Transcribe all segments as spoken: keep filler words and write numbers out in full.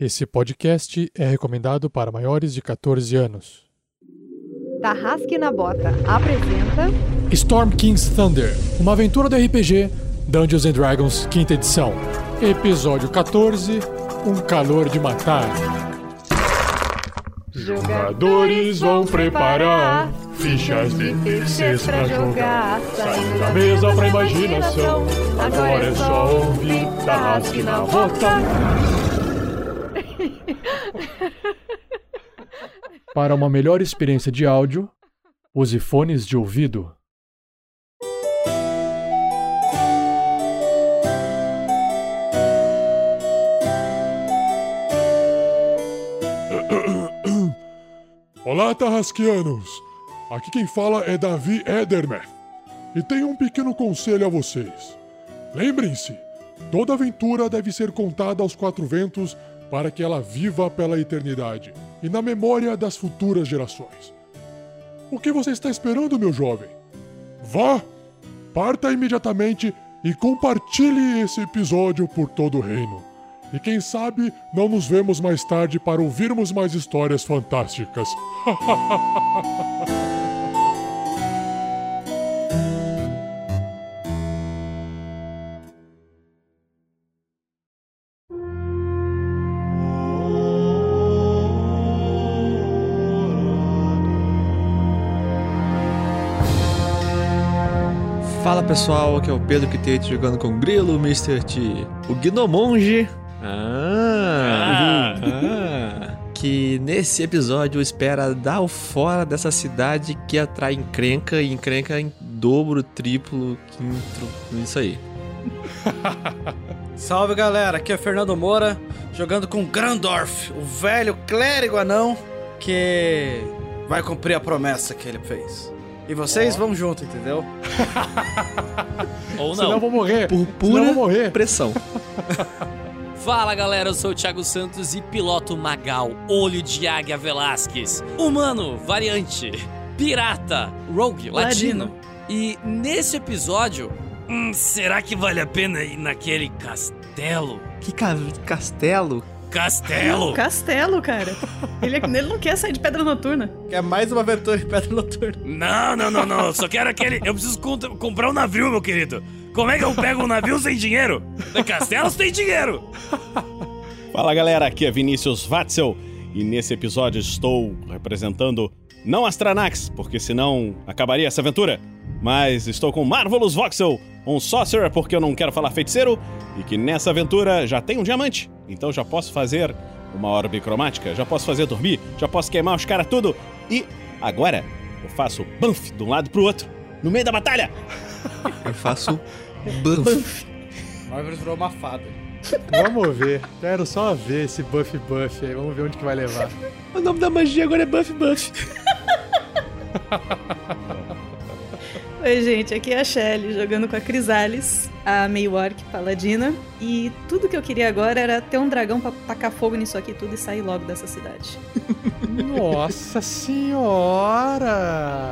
Esse podcast é recomendado para maiores de quatorze anos. Tarrasque na Bota apresenta... Storm King's Thunder, uma aventura do R P G Dungeons and Dragons quinta edição. Episódio quatorze, um calor de matar. Jogadores vão preparar fichas de terceiros pra jogar, saindo da mesa pra imaginação. Agora é só ouvir Tarrasque na Bota. Para uma melhor experiência de áudio, use fones de ouvido. Olá, tarrasquianos! Aqui quem fala é Davi Edermeth. E tenho um pequeno conselho a vocês. Lembrem-se, toda aventura deve ser contada aos quatro ventos para que ela viva pela eternidade e na memória das futuras gerações. O que você está esperando, meu jovem? Vá, parta imediatamente e compartilhe esse episódio por todo o reino. E quem sabe não nos vemos mais tarde para ouvirmos mais histórias fantásticas. Fala pessoal, aqui é o Pedro que tem jogando com o Grilo, mister T, o Gnomonge, ah, ah, ah, que nesse episódio espera dar o fora dessa cidade que atrai encrenca, e encrenca em dobro, triplo, quinto, isso aí. Salve galera, aqui é Fernando Moura, jogando com Grandorf, o velho clérigo anão que vai cumprir a promessa que ele fez. E vocês oh. vão junto, entendeu? Ou não. Senão eu vou morrer. Por pura vou morrer. pressão. Fala, galera. Eu sou o Thiago Santos e piloto Magal, olho de águia Velázquez, humano, variante, pirata, rogue, latino. latino. E nesse episódio... Hum, será que vale a pena ir naquele castelo? Que ca- castelo? Castelo! Castelo, cara. Ele, ele não quer sair de Pedra Noturna. Quer mais uma aventura de Pedra Noturna. Não, não, não, não. Eu só quero aquele... Eu preciso contra... comprar um navio, meu querido. Como é que eu pego um navio sem dinheiro? No castelo sem dinheiro. Fala, galera. Aqui é Vinícius Watzel. E nesse episódio estou representando... Não Astranax, porque senão acabaria essa aventura. Mas estou com Marvelous Voxel, um sorcerer porque eu não quero falar feiticeiro. E que nessa aventura já tem um diamante. Então já posso fazer uma orbe cromática, já posso fazer dormir, já posso queimar os caras tudo. E agora eu faço banff de um lado pro outro, no meio da batalha. Eu faço banff. Marvel virou uma fada. Vamos ver, quero só ver esse buff buff aí, vamos ver onde que vai levar. O nome da magia agora é buff buff. Oi, gente, aqui é a Shelly, jogando com a Crisális, a Maywark paladina, e tudo que eu queria agora era ter um dragão pra tacar fogo nisso aqui tudo e sair logo dessa cidade. Nossa senhora!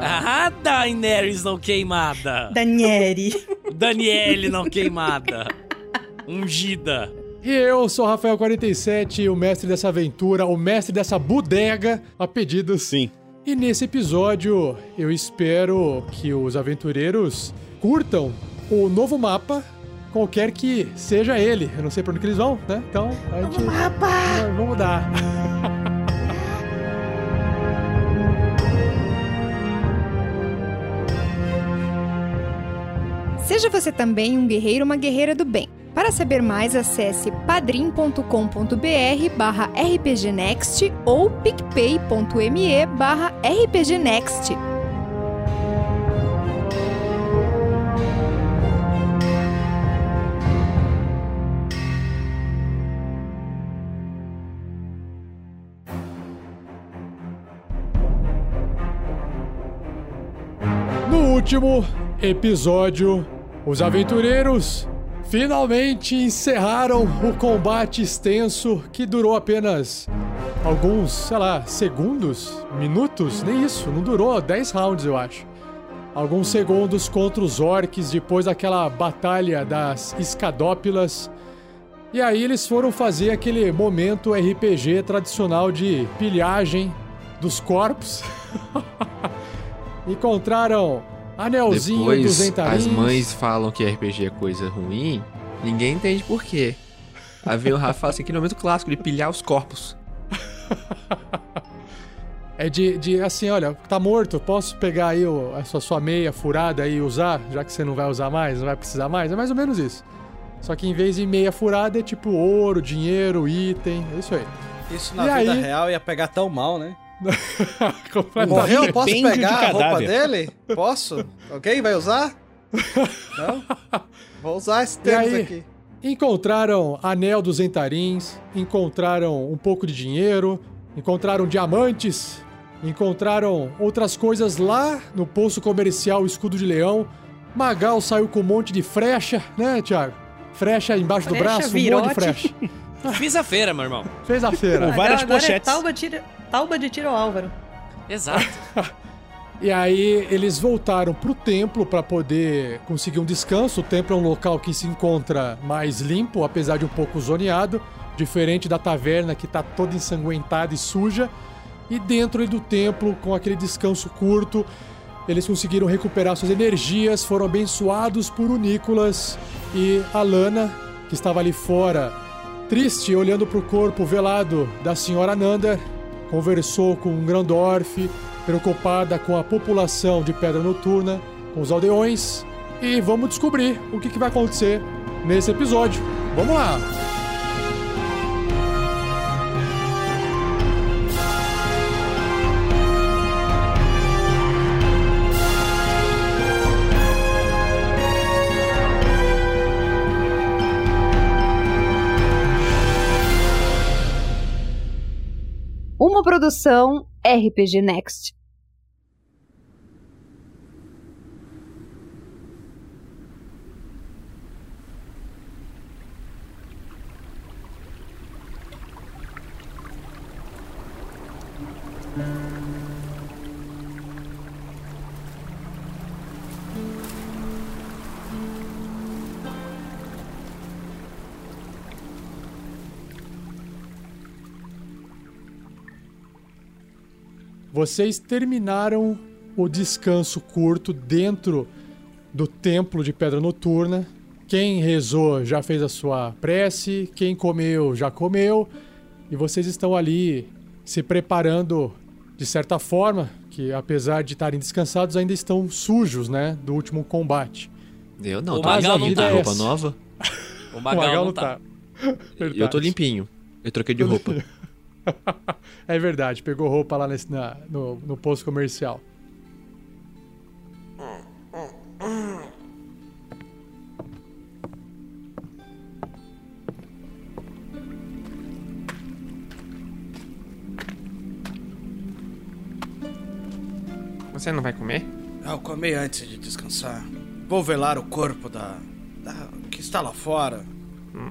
Ah, Daenerys não queimada! Daniele! Daniele não queimada! Ungida! E eu sou o Rafael quarenta e sete, o mestre dessa aventura, o mestre dessa bodega, a pedido sim. E nesse episódio, eu espero que os aventureiros curtam o novo mapa, qualquer que seja ele. Eu não sei pra onde que eles vão, né? Então, a gente... Novo mapa! Vamos mudar. Seja você também um guerreiro ou uma guerreira do bem. Para saber mais, acesse padrim.com.br barra rpgnext ou picpay.me barra rpgnext. No último episódio, os aventureiros... finalmente encerraram o combate extenso que durou apenas alguns, sei lá, segundos, minutos, nem isso, não durou, dez rounds eu acho. Alguns segundos contra os orcs depois daquela batalha das escadópilas E aí eles foram fazer aquele momento R P G tradicional de pilhagem dos corpos. Encontraram anelzinho do Zhentarim. As mães falam que R P G é coisa ruim, ninguém entende por quê. Aí vem o Rafa, assim, aquele momento clássico de pilhar os corpos. É de, de assim, olha, tá morto, posso pegar aí o, a sua, sua meia furada e usar, já que você não vai usar mais, não vai precisar mais, é mais ou menos isso. Só que em vez de meia furada é tipo ouro, dinheiro, item, é isso aí. Isso na e vida aí... real ia pegar tão mal, né? Morreu, posso pegar a roupa dele? Posso? Alguém vai usar? Não? Vou usar esse tênis aqui. Encontraram anel dos Zhentarins, encontraram um pouco de dinheiro, encontraram diamantes, encontraram outras coisas lá no posto comercial Escudo de Leão. Magal saiu com um monte de frecha, né, Thiago? Frecha embaixo frecha, do braço, virote. Um monte de frecha. Fiz a feira, meu irmão. Fez a feira. Com várias agora pochetes. É tauba, tira, tauba de tiro ao Álvaro. Exato. E aí eles voltaram pro templo para poder conseguir um descanso. O templo é um local que se encontra mais limpo, apesar de um pouco zoneado. Diferente da taverna, que tá toda ensanguentada e suja. E dentro do templo, com aquele descanso curto, eles conseguiram recuperar suas energias, foram abençoados por o Nicolas e a Alana, que estava ali fora, triste, olhando para o corpo velado da senhora Nanda. Conversou com Grandorf, preocupada com a população de Pedra Noturna, com os aldeões. E vamos descobrir o que, que vai acontecer nesse episódio. Vamos lá! Uma produção R P G Next. Vocês terminaram o descanso curto dentro do templo de Pedra Noturna. Quem rezou já fez a sua prece, quem comeu já comeu. E vocês estão ali se preparando de certa forma, que apesar de estarem descansados, ainda estão sujos, né, do último combate. Eu não, o tô Magal não tá. Roupa nova? O Magal, o Magal não tá. tá. Eu tô limpinho, eu troquei de roupa. É verdade, pegou roupa lá nesse, na, no, no posto comercial. Você não vai comer? Eu comi antes de descansar. Vou velar o corpo da, da que está lá fora.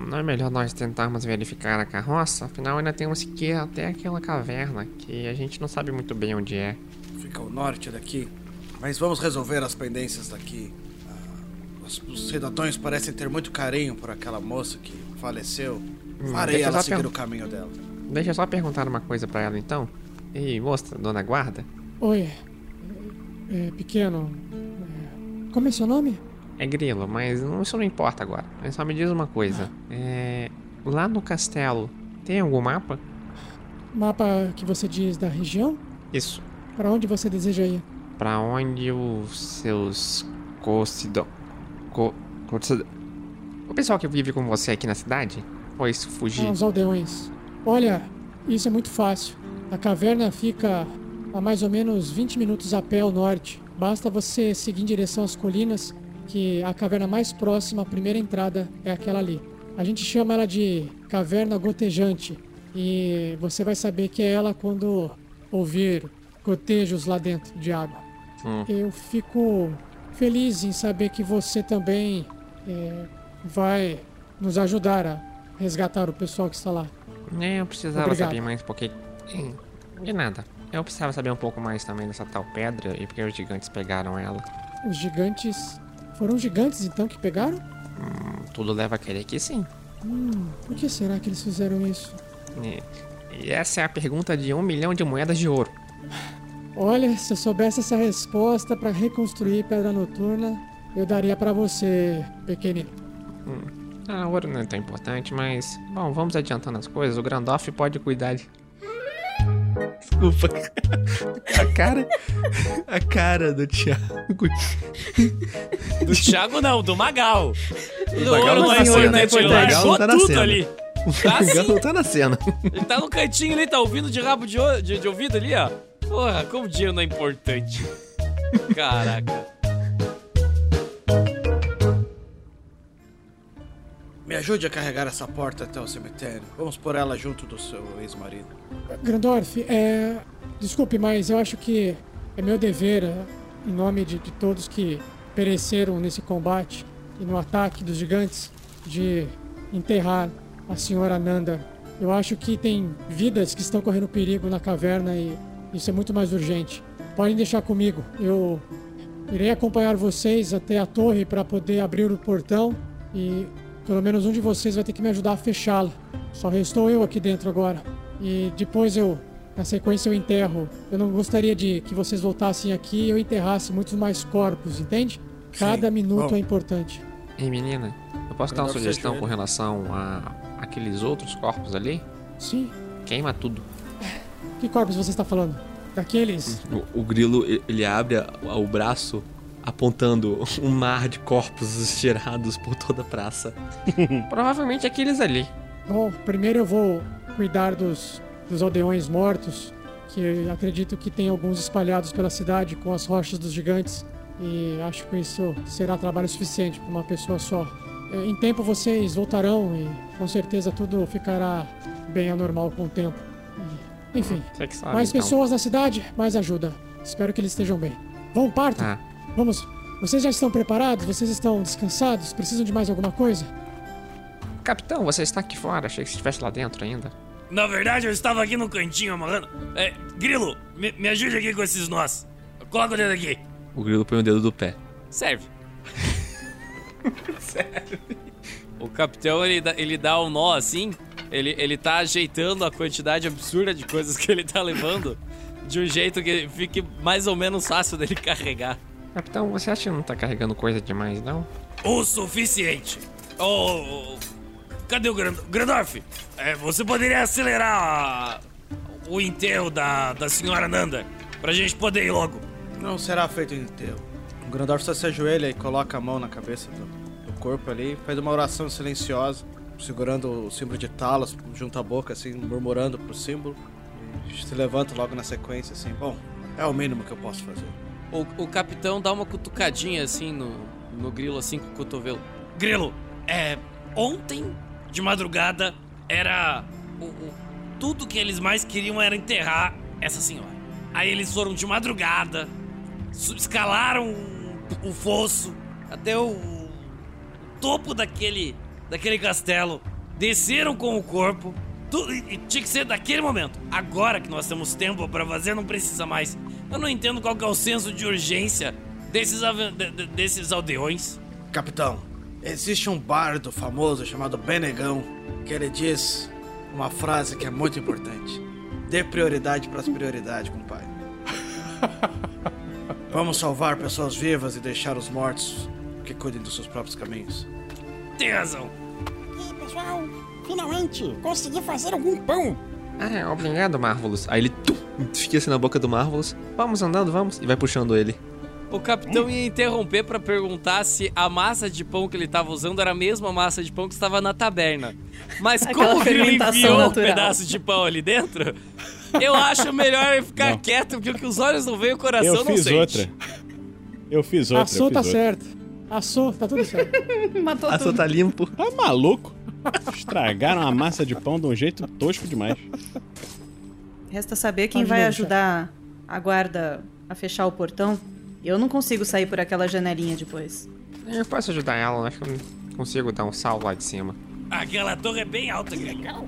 Não é melhor nós tentarmos verificar a carroça? Afinal, ainda temos que ir até aquela caverna, que a gente não sabe muito bem onde é. Fica ao norte daqui. Mas vamos resolver as pendências daqui. Ah, os, os cidadãos parecem ter muito carinho por aquela moça que faleceu. Hum, Farei ela seguir per... o caminho dela. Deixa eu só perguntar uma coisa pra ela, então. Ei, moça, dona guarda. Oi. É, é, pequeno. Como é seu nome? É grilo, mas isso não importa agora. Mas só me diz uma coisa. É, lá no castelo, tem algum mapa? Mapa que você diz da região? Isso. Pra onde você deseja ir? Pra onde os seus cocidão... Co... Cocidão... O pessoal que vive com você aqui na cidade? Ou isso fugir? Ah, os aldeões. Olha, isso é muito fácil. A caverna fica a mais ou menos vinte minutos a pé ao norte. Basta você seguir em direção às colinas... que a caverna mais próxima, a primeira entrada, é aquela ali. A gente chama ela de Caverna Gotejante, e você vai saber que é ela quando ouvir gotejos lá dentro de água. Hum. Eu fico feliz em saber que você também é, vai nos ajudar a resgatar o pessoal que está lá. É, eu precisava Obrigado. saber mais um pouquinho. De nada. Eu precisava saber um pouco mais também dessa tal pedra e porque os gigantes pegaram ela. Os gigantes... Foram gigantes, então, que pegaram? Hum, tudo leva a querer que sim. Hum, por que será que eles fizeram isso? E essa é a pergunta de um milhão de moedas de ouro. Olha, se eu soubesse essa resposta para reconstruir Pedra Noturna, eu daria para você, pequenino. Hum. Ah, ouro não é tão importante, mas... Bom, vamos adiantando as coisas, o Grandorf pode cuidar de... Desculpa. A cara... A cara do Thiago... Do Thiago não, do Magal. O Magal não, não, não, não é importante. O Magal tá na cena. Ali. Tá, o Magal tá na cena. Ele tá no cantinho ali, tá ouvindo de rabo de, o... de, de ouvido ali, ó. Porra, como o dinheiro não é importante. Caraca. Me ajude a carregar essa porta até o cemitério. Vamos por ela junto do seu ex-marido. Grandorf, é... desculpe, mas eu acho que é meu dever, em nome de, de todos que pereceram nesse combate e no ataque dos gigantes, de enterrar a senhora Nanda. Eu acho que tem vidas que estão correndo perigo na caverna e isso é muito mais urgente. Podem deixar comigo. Eu irei acompanhar vocês até a torre para poder abrir o portão e... Pelo menos um de vocês vai ter que me ajudar a fechá-la. Só restou eu aqui dentro agora. E depois eu, na sequência, eu enterro. Eu não gostaria de que vocês voltassem aqui e eu enterrasse muitos mais corpos, entende? Cada Sim. minuto Bom. é importante. Ei, menina, eu posso eu dar uma sugestão com relação a aqueles outros corpos ali? Sim. Queima tudo. Que corpos você está falando? Daqueles? O, o grilo, ele abre o braço... apontando um mar de corpos estirados por toda a praça. Provavelmente aqueles ali. Bom, primeiro eu vou cuidar dos, dos aldeões mortos, que acredito que tem alguns espalhados pela cidade com as rochas dos gigantes, e acho que isso será trabalho suficiente para uma pessoa só. Em tempo vocês voltarão e com certeza tudo ficará bem anormal com o tempo. Enfim, Você que sabe, mais então. pessoas na cidade, mais ajuda. Espero que eles estejam bem. Vão, partam! Ah. Vamos, vocês já estão preparados? Vocês estão descansados? Precisam de mais alguma coisa? Capitão, você está aqui fora, achei que você estivesse lá dentro ainda. Na verdade, eu estava aqui no cantinho amarrando. É, Grilo, me, me ajude aqui com esses nós. Coloca o dedo aqui. O Grilo põe o dedo do pé. Serve. Serve. O capitão, ele dá, ele dá um nó assim, ele, ele tá ajeitando a quantidade absurda de coisas que ele tá levando de um jeito que fique mais ou menos fácil dele carregar. Capitão, você acha que não tá carregando coisa demais, não? O suficiente. Oh, cadê o Grand... Grandorf? É, você poderia acelerar a... o enterro da, da senhora Nanda pra gente poder ir logo. Não será feito o enterro. O Grandorf só se ajoelha e coloca a mão na cabeça do, do corpo ali, faz uma oração silenciosa, segurando o símbolo de Talos junto à boca, assim, murmurando pro símbolo. E se levanta logo na sequência, assim, bom, é o mínimo que eu posso fazer. O, o capitão dá uma cutucadinha, assim, no, no Grilo, assim, com o cotovelo. Grilo, é... Ontem, de madrugada, era... O, o, tudo que eles mais queriam era enterrar essa senhora. Aí eles foram de madrugada, escalaram o, o fosso até o, o topo daquele, daquele castelo, desceram com o corpo, tudo, e tinha que ser daquele momento. Agora que nós temos tempo pra fazer, não precisa mais... Eu não entendo qual que é o senso de urgência desses, ave... de, desses aldeões. Capitão, existe um bardo famoso chamado Benegão que ele diz uma frase que é muito importante. Dê prioridade pras prioridades, compadre. Vamos salvar pessoas vivas e deixar os mortos que cuidem dos seus próprios caminhos. Tem razão. E pessoal, finalmente consegui fazer algum pão. Ah, obrigado, Marvelous. Aí ele... Tum! Fica assim na boca do Marvelous. Vamos andando, vamos. E vai puxando ele. O capitão ia interromper pra perguntar se a massa de pão que ele tava usando era a mesma massa de pão que estava na taberna. Mas como que ele enfiou natural. um pedaço de pão ali dentro, eu acho melhor ficar não. quieto, porque o que os olhos não veem, o coração eu não sente. Eu fiz outra. Eu fiz outra. Açô tá outra. certo. Açô, tá tudo certo. Matou Açô tudo. Tá limpo. Tá maluco? Estragaram a massa de pão de um jeito tosco demais. Resta saber quem vai ajudar a guarda a fechar o portão. Eu não consigo sair por aquela janelinha depois. Eu posso ajudar ela, acho que eu não consigo dar um salto lá de cima. Aquela torre é bem alta, Gregão.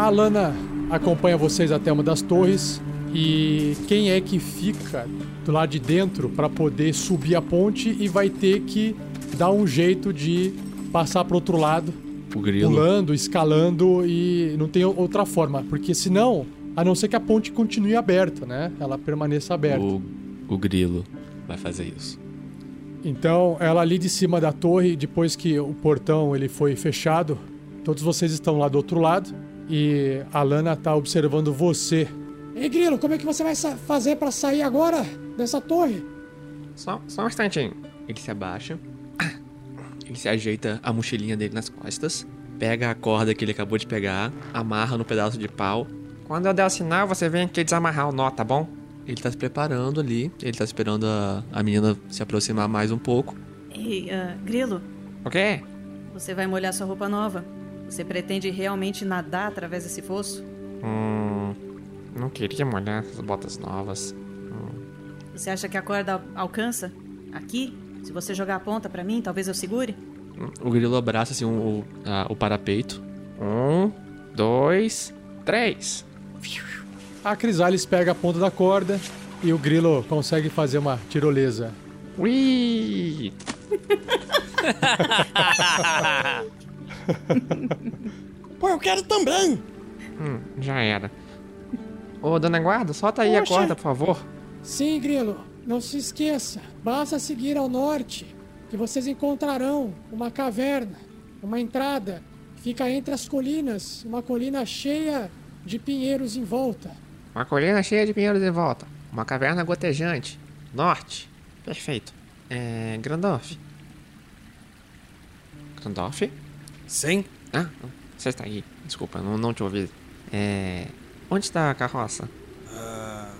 A Alana acompanha vocês até uma das torres. E quem é que fica do lado de dentro para poder subir a ponte e vai ter que dar um jeito de passar pro outro lado, o grilo. Pulando, escalando, e não tem outra forma, porque senão, a não ser que a ponte continue aberta, né? Ela permaneça aberta. O, o grilo vai fazer isso. Então, ela ali de cima da torre, depois que o portão ele foi fechado, todos vocês estão lá do outro lado e a Alana tá observando você. Ei, grilo, como é que você vai fazer pra sair agora dessa torre? Só, só um instantinho. Ele se abaixa, ele se ajeita a mochilinha dele nas costas, pega a corda que ele acabou de pegar, amarra no pedaço de pau. Quando eu der o sinal, você vem aqui desamarrar o nó, tá bom? Ele tá se preparando ali, ele tá esperando a, a menina se aproximar mais um pouco. Ei, uh, grilo. O quê? Você vai molhar sua roupa nova. Você pretende realmente nadar através desse fosso? Hum... Não queria molhar as botas novas. Hum. Você acha que a corda alcança? Aqui? Se você jogar a ponta pra mim, talvez eu segure? O grilo abraça assim um, o, a, o parapeito. Um, dois, três. A Crisális pega a ponta da corda e o grilo consegue fazer uma tirolesa. Ui! Pô, eu quero também! Hum, já era. Ô, dona guarda, solta aí. Poxa. A corda, por favor. Sim, grilo. Não se esqueça. Basta seguir ao norte que vocês encontrarão uma caverna, uma entrada que fica entre as colinas. Uma colina cheia de pinheiros em volta. Uma colina cheia de pinheiros em volta. Uma caverna gotejante. Norte. Perfeito. É... Grandorf. Grandorf? Sim. Ah, você está aí. Desculpa, não, não te ouvi. É... Onde está a carroça? Ah,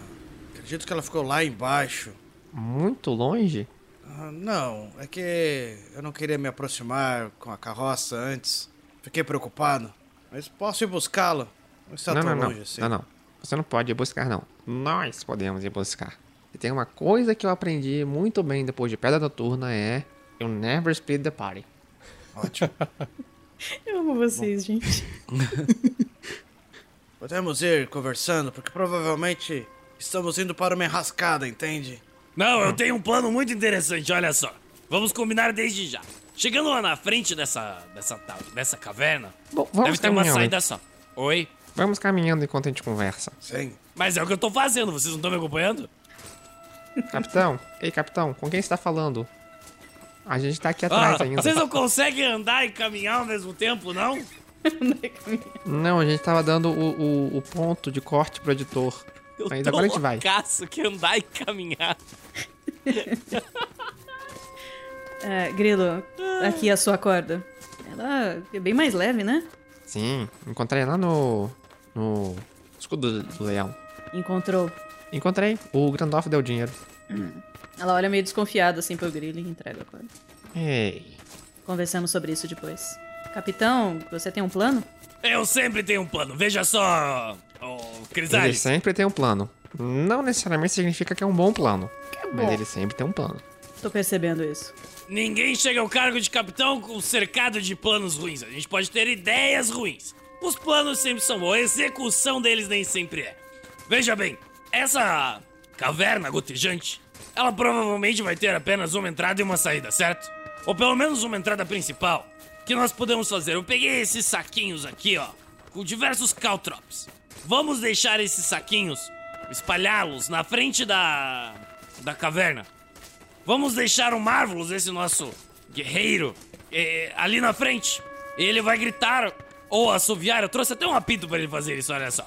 acredito que ela ficou lá embaixo. Muito longe? Ah, não, é que eu não queria me aproximar com a carroça antes. Fiquei preocupado. Mas posso ir buscá-la? Não está não, tão não, longe não. assim. Não, não. Você não pode ir buscar, não. Nós podemos ir buscar. E tem uma coisa que eu aprendi muito bem depois de Pedra Noturna, é... You never split the party. Ótimo. Eu amo vocês, bom, gente. Podemos ir conversando, porque provavelmente estamos indo para uma enrascada, entende? Não, eu tenho um plano muito interessante, olha só. Vamos combinar desde já. Chegando lá na frente dessa dessa, dessa caverna, bom, deve ter uma saída só. Oi? Vamos caminhando enquanto a gente conversa. Sim. Mas é o que eu tô fazendo, vocês não estão me acompanhando? Capitão, ei capitão, com quem você tá falando? A gente tá aqui atrás ah, ainda. Vocês não conseguem andar e caminhar ao mesmo tempo, não? Não, a gente tava dando o, o, o ponto de corte pro editor. Eu mas agora a gente vai. Caço que andar e caminhar. uh, Grilo, aqui a sua corda. Ela é bem mais leve, né? Sim, encontrei lá no... no Escudo do Leão. Encontrou? Encontrei, o Grandorf deu dinheiro. Hum. Ela olha meio desconfiada assim pro Grilo e entrega a corda. Ei. Conversamos sobre isso depois. Capitão, você tem um plano? Eu sempre tenho um plano, veja só, oh, Crisális. Ele sempre tem um plano. Não necessariamente significa que é um bom plano. Que bom. Mas ele sempre tem um plano. Tô percebendo isso. Ninguém chega ao cargo de capitão com cercado de planos ruins. A gente pode ter ideias ruins. Os planos sempre são bons, a execução deles nem sempre é. Veja bem, essa caverna gotejante, ela provavelmente vai ter apenas uma entrada e uma saída, certo? Ou pelo menos uma entrada principal. O que nós podemos fazer? Eu peguei esses saquinhos aqui, ó, com diversos caltrops. Vamos deixar esses saquinhos, espalhá-los na frente da da caverna. Vamos deixar o Marvelous, esse nosso guerreiro, é, ali na frente. Ele vai gritar ou assoviar. Eu trouxe até um apito pra ele fazer isso, olha só.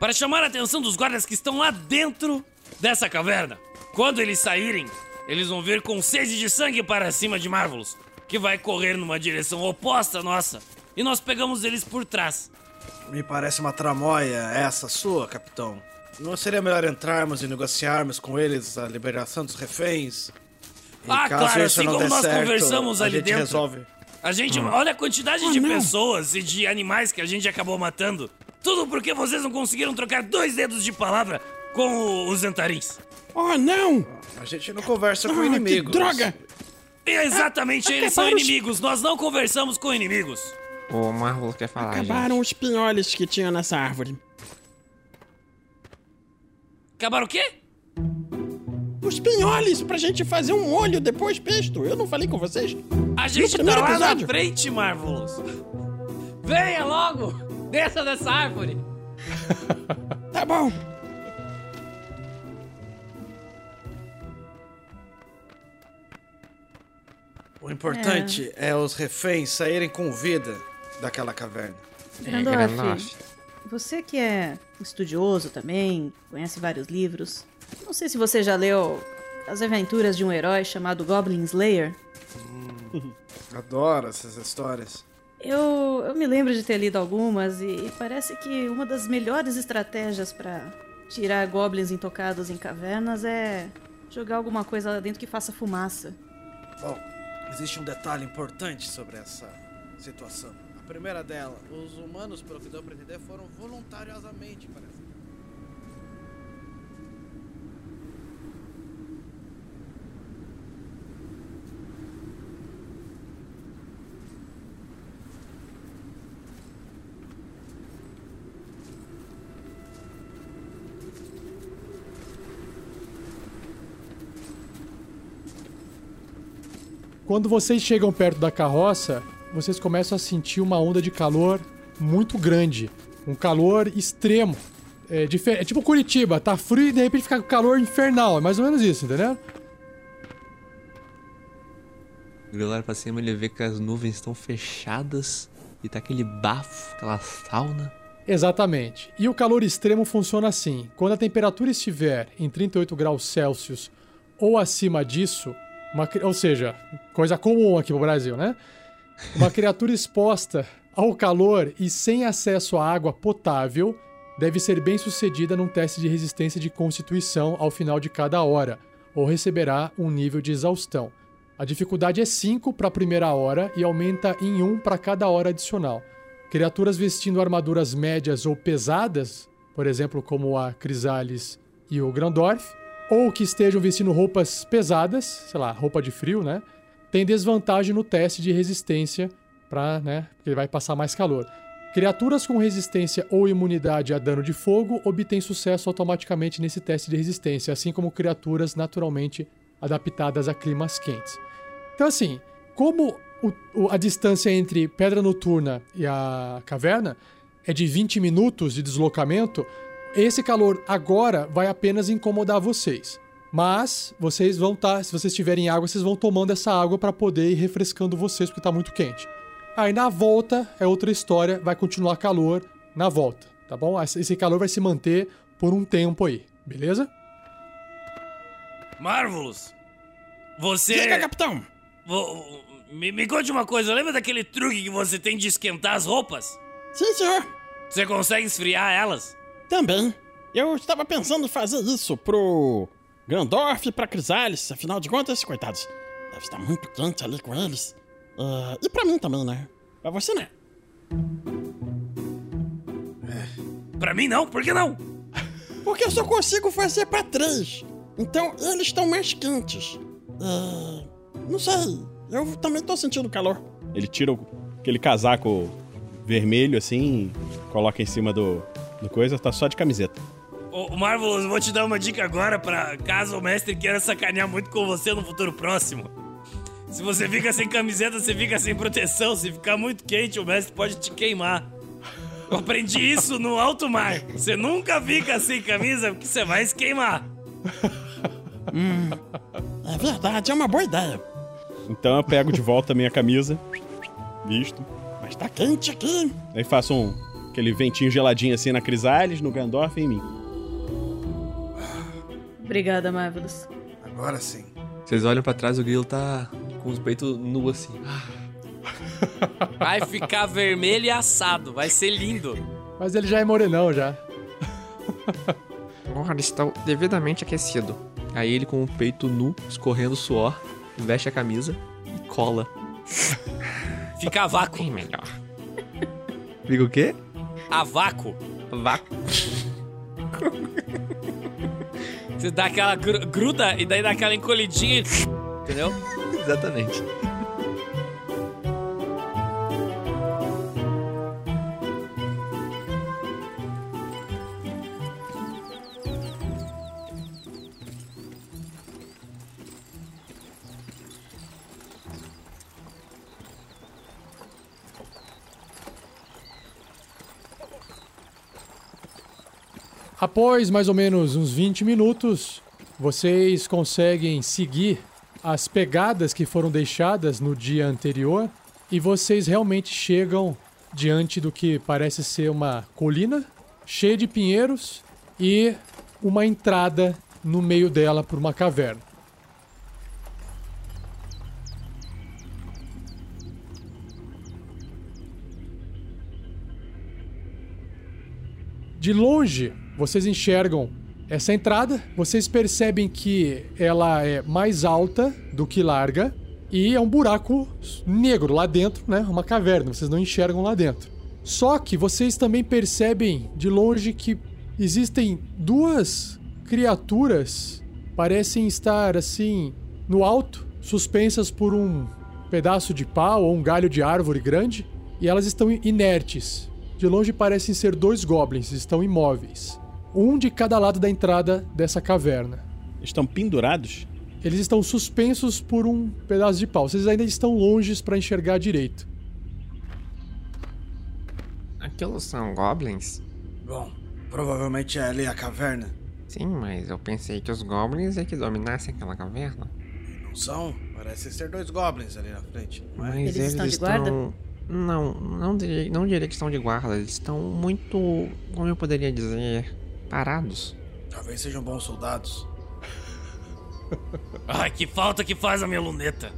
Para chamar a atenção dos guardas que estão lá dentro dessa caverna. Quando eles saírem, eles vão vir com sede de sangue para cima de Marvelous, que vai correr numa direção oposta à nossa. E nós pegamos eles por trás. Me parece uma tramóia essa sua, capitão. Não seria melhor entrarmos e negociarmos com eles a liberação dos reféns? E ah, claro, assim como nós certo, conversamos ali dentro. A gente resolve. A gente, hum. Olha a quantidade ah, de não. pessoas e de animais que a gente acabou matando. Tudo porque vocês não conseguiram trocar dois dedos de palavra com os Zhentarins. Oh, não! A gente não conversa ah, com inimigos. Que droga! Exatamente, ah, eles são inimigos. Nós não conversamos com inimigos. O Marvel quer falar. Acabaram gente. os pinhões que tinha nessa árvore. Acabaram o quê? Os pinhões pra gente fazer um molho depois, pesto. Eu não falei com vocês? A gente tá lá episódio. na frente, Marvelous. Venha logo! Desça dessa árvore! Tá bom. O importante é. é os reféns saírem com vida daquela caverna. Grandorf, você que é estudioso também, conhece vários livros. Não sei se você já leu As Aventuras de um Herói Chamado Goblin Slayer. Hum, adoro essas histórias. Eu, eu me lembro de ter lido algumas e, e parece que uma das melhores estratégias para tirar goblins intocados em cavernas é jogar alguma coisa lá dentro que faça fumaça. Bom. Existe um detalhe importante sobre essa situação. A primeira dela, os humanos, pelo que deu pra entender, foram voluntariosamente, parece. Quando vocês chegam perto da carroça, vocês começam a sentir uma onda de calor muito grande. Um calor extremo. É, é tipo Curitiba, tá frio e de repente fica calor infernal. É mais ou menos isso, entendeu? O olhar pra cima, ele vê que as nuvens estão fechadas e tá aquele bafo, aquela sauna. Exatamente. E o calor extremo funciona assim. Quando a temperatura estiver em trinta e oito graus Celsius ou acima disso... Uma, ou seja, coisa comum aqui no Brasil, né? Uma criatura exposta ao calor e sem acesso à água potável deve ser bem sucedida num teste de resistência de constituição ao final de cada hora, ou receberá um nível de exaustão. A dificuldade é cinco para a primeira hora e aumenta em um para cada hora adicional. Criaturas vestindo armaduras médias ou pesadas, por exemplo, como a Crisális e o Grandorf, ou que estejam vestindo roupas pesadas, sei lá, roupa de frio, né? Tem desvantagem no teste de resistência, pra, né? Porque ele vai passar mais calor. Criaturas com resistência ou imunidade a dano de fogo obtêm sucesso automaticamente nesse teste de resistência, assim como criaturas naturalmente adaptadas a climas quentes. Então, assim, como o, o, a distância entre Pedra Noturna e a caverna é de vinte minutos de deslocamento... Esse calor agora vai apenas incomodar vocês. Mas vocês vão estar, tá, se vocês tiverem água, vocês vão tomando essa água para poder ir refrescando vocês, porque tá muito quente. Aí na volta é outra história, vai continuar calor na volta, tá bom? Esse calor vai se manter por um tempo aí, beleza? Marvelous, você... Chega, capitão! Vou... Me, me conte uma coisa, lembra daquele truque que você tem de esquentar as roupas? Sim, senhor. Você consegue esfriar elas? Também. Eu estava pensando em fazer isso pro Grandorf e pra Crisális. Afinal de contas, coitados, deve estar muito quente ali com eles. Uh, e pra mim também, né? Pra você, né? É. Pra mim não? Por que não? Porque eu só consigo fazer pra três. Então, eles estão mais quentes. Uh, não sei. Eu também tô sentindo calor. Ele tira aquele casaco vermelho, assim, coloca em cima do... coisa, tá só de camiseta. Ô, Marvelous, vou te dar uma dica agora pra caso o mestre queira sacanear muito com você no futuro próximo. Se você fica sem camiseta, você fica sem proteção. Se ficar muito quente, o mestre pode te queimar. Eu aprendi isso no alto mar. Você nunca fica sem camisa porque você vai se queimar. Hum, é verdade, é uma boa ideia. Então eu pego de volta a minha camisa. Visto. Mas tá quente aqui. Aí faço um aquele ventinho geladinho assim na Crisális, no Grandorf e em mim. Obrigada, Marvelous. Agora sim. Vocês olham pra trás, o grilo tá com os peitos nu assim. Vai ficar vermelho e assado. Vai ser lindo. Mas ele já é morenão, já. Agora está devidamente aquecido. Aí ele com o peito nu, escorrendo suor, veste a camisa e cola. Fica a vácuo. Bem melhor. Fica o quê? A vácuo. Vácuo. Você dá aquela gru gruda e daí dá aquela encolhidinha. Entendeu? Exatamente. Após mais ou menos uns vinte minutos, vocês conseguem seguir as pegadas que foram deixadas no dia anterior e vocês realmente chegam diante do que parece ser uma colina cheia de pinheiros e uma entrada no meio dela por uma caverna. De longe, vocês enxergam essa entrada, vocês percebem que ela é mais alta do que larga e é um buraco negro lá dentro, né? Uma caverna, vocês não enxergam lá dentro. Só que vocês também percebem de longe que existem duas criaturas, parecem estar assim no alto, suspensas por um pedaço de pau ou um galho de árvore grande, e elas estão inertes. De longe parecem ser dois goblins, estão imóveis. Um de cada lado da entrada dessa caverna. Estão pendurados? Eles estão suspensos por um pedaço de pau. Vocês ainda estão longe para enxergar direito. Aqueles são goblins? Bom, provavelmente é ali a caverna. Sim, mas eu pensei que os goblins é que dominassem aquela caverna. Não são? Parecem ser dois goblins ali na frente. Mas eles, eles estão de estão... guarda? Não, não diria, não diria que estão de guarda. Eles estão muito, como eu poderia dizer, parados. Talvez sejam bons soldados. Ai, que falta que faz a minha luneta.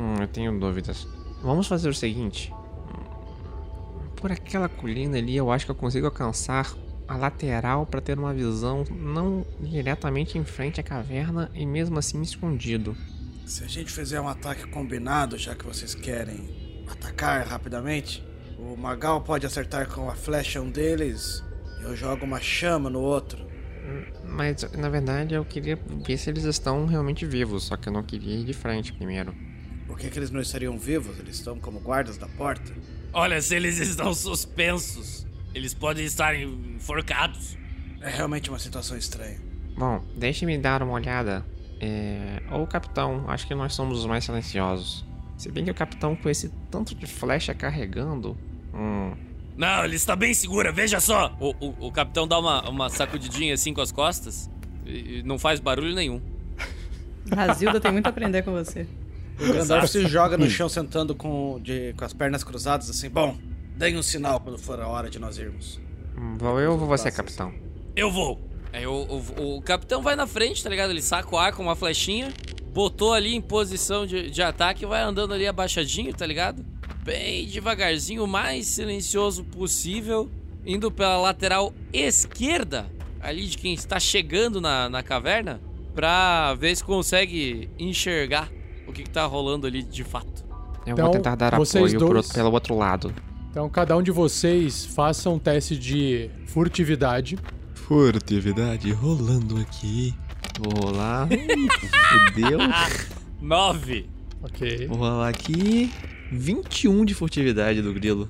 Hum, eu tenho dúvidas. Vamos fazer o seguinte. Por aquela colina ali, eu acho que eu consigo alcançar a lateral para ter uma visão não diretamente em frente à caverna e mesmo assim escondido. Se a gente fizer um ataque combinado, já que vocês querem atacar rapidamente, o Magal pode acertar com a flecha um deles, eu jogo uma chama no outro. Mas na verdade eu queria ver se eles estão realmente vivos, só que eu não queria ir de frente primeiro. Por que que eles não estariam vivos? Eles estão como guardas da porta. Olha, se eles estão suspensos, eles podem estar enforcados. É realmente uma situação estranha. Bom, deixe-me dar uma olhada. É... Ô, capitão, acho que nós somos os mais silenciosos. Se bem que o capitão com esse tanto de flecha carregando... Hum. Não, ele está bem segura, veja só! O, o, o capitão dá uma, uma sacudidinha assim com as costas e, e não faz barulho nenhum. Razilda tem muito a aprender com você. O Grandorf se joga no chão sentando com, de, com as pernas cruzadas assim. Bom, deem um sinal quando for a hora de nós irmos. Hum, vou eu ou vou você, capitão? Eu vou! Aí, o, o, o capitão vai na frente, tá ligado? Ele saca o ar com uma flechinha. Botou ali em posição de, de ataque e vai andando ali abaixadinho, tá ligado? Bem devagarzinho, o mais silencioso possível. Indo pela lateral esquerda, ali de quem está chegando na, na caverna, pra ver se consegue enxergar o que, que tá rolando ali de fato. Eu então, vou tentar dar apoio pro, pelo outro lado. Então cada um de vocês faça um teste de furtividade. Furtividade rolando aqui. Vou rolar. Fudeu. nove. Ok. Vou rolar aqui. vinte e um de furtividade do grilo.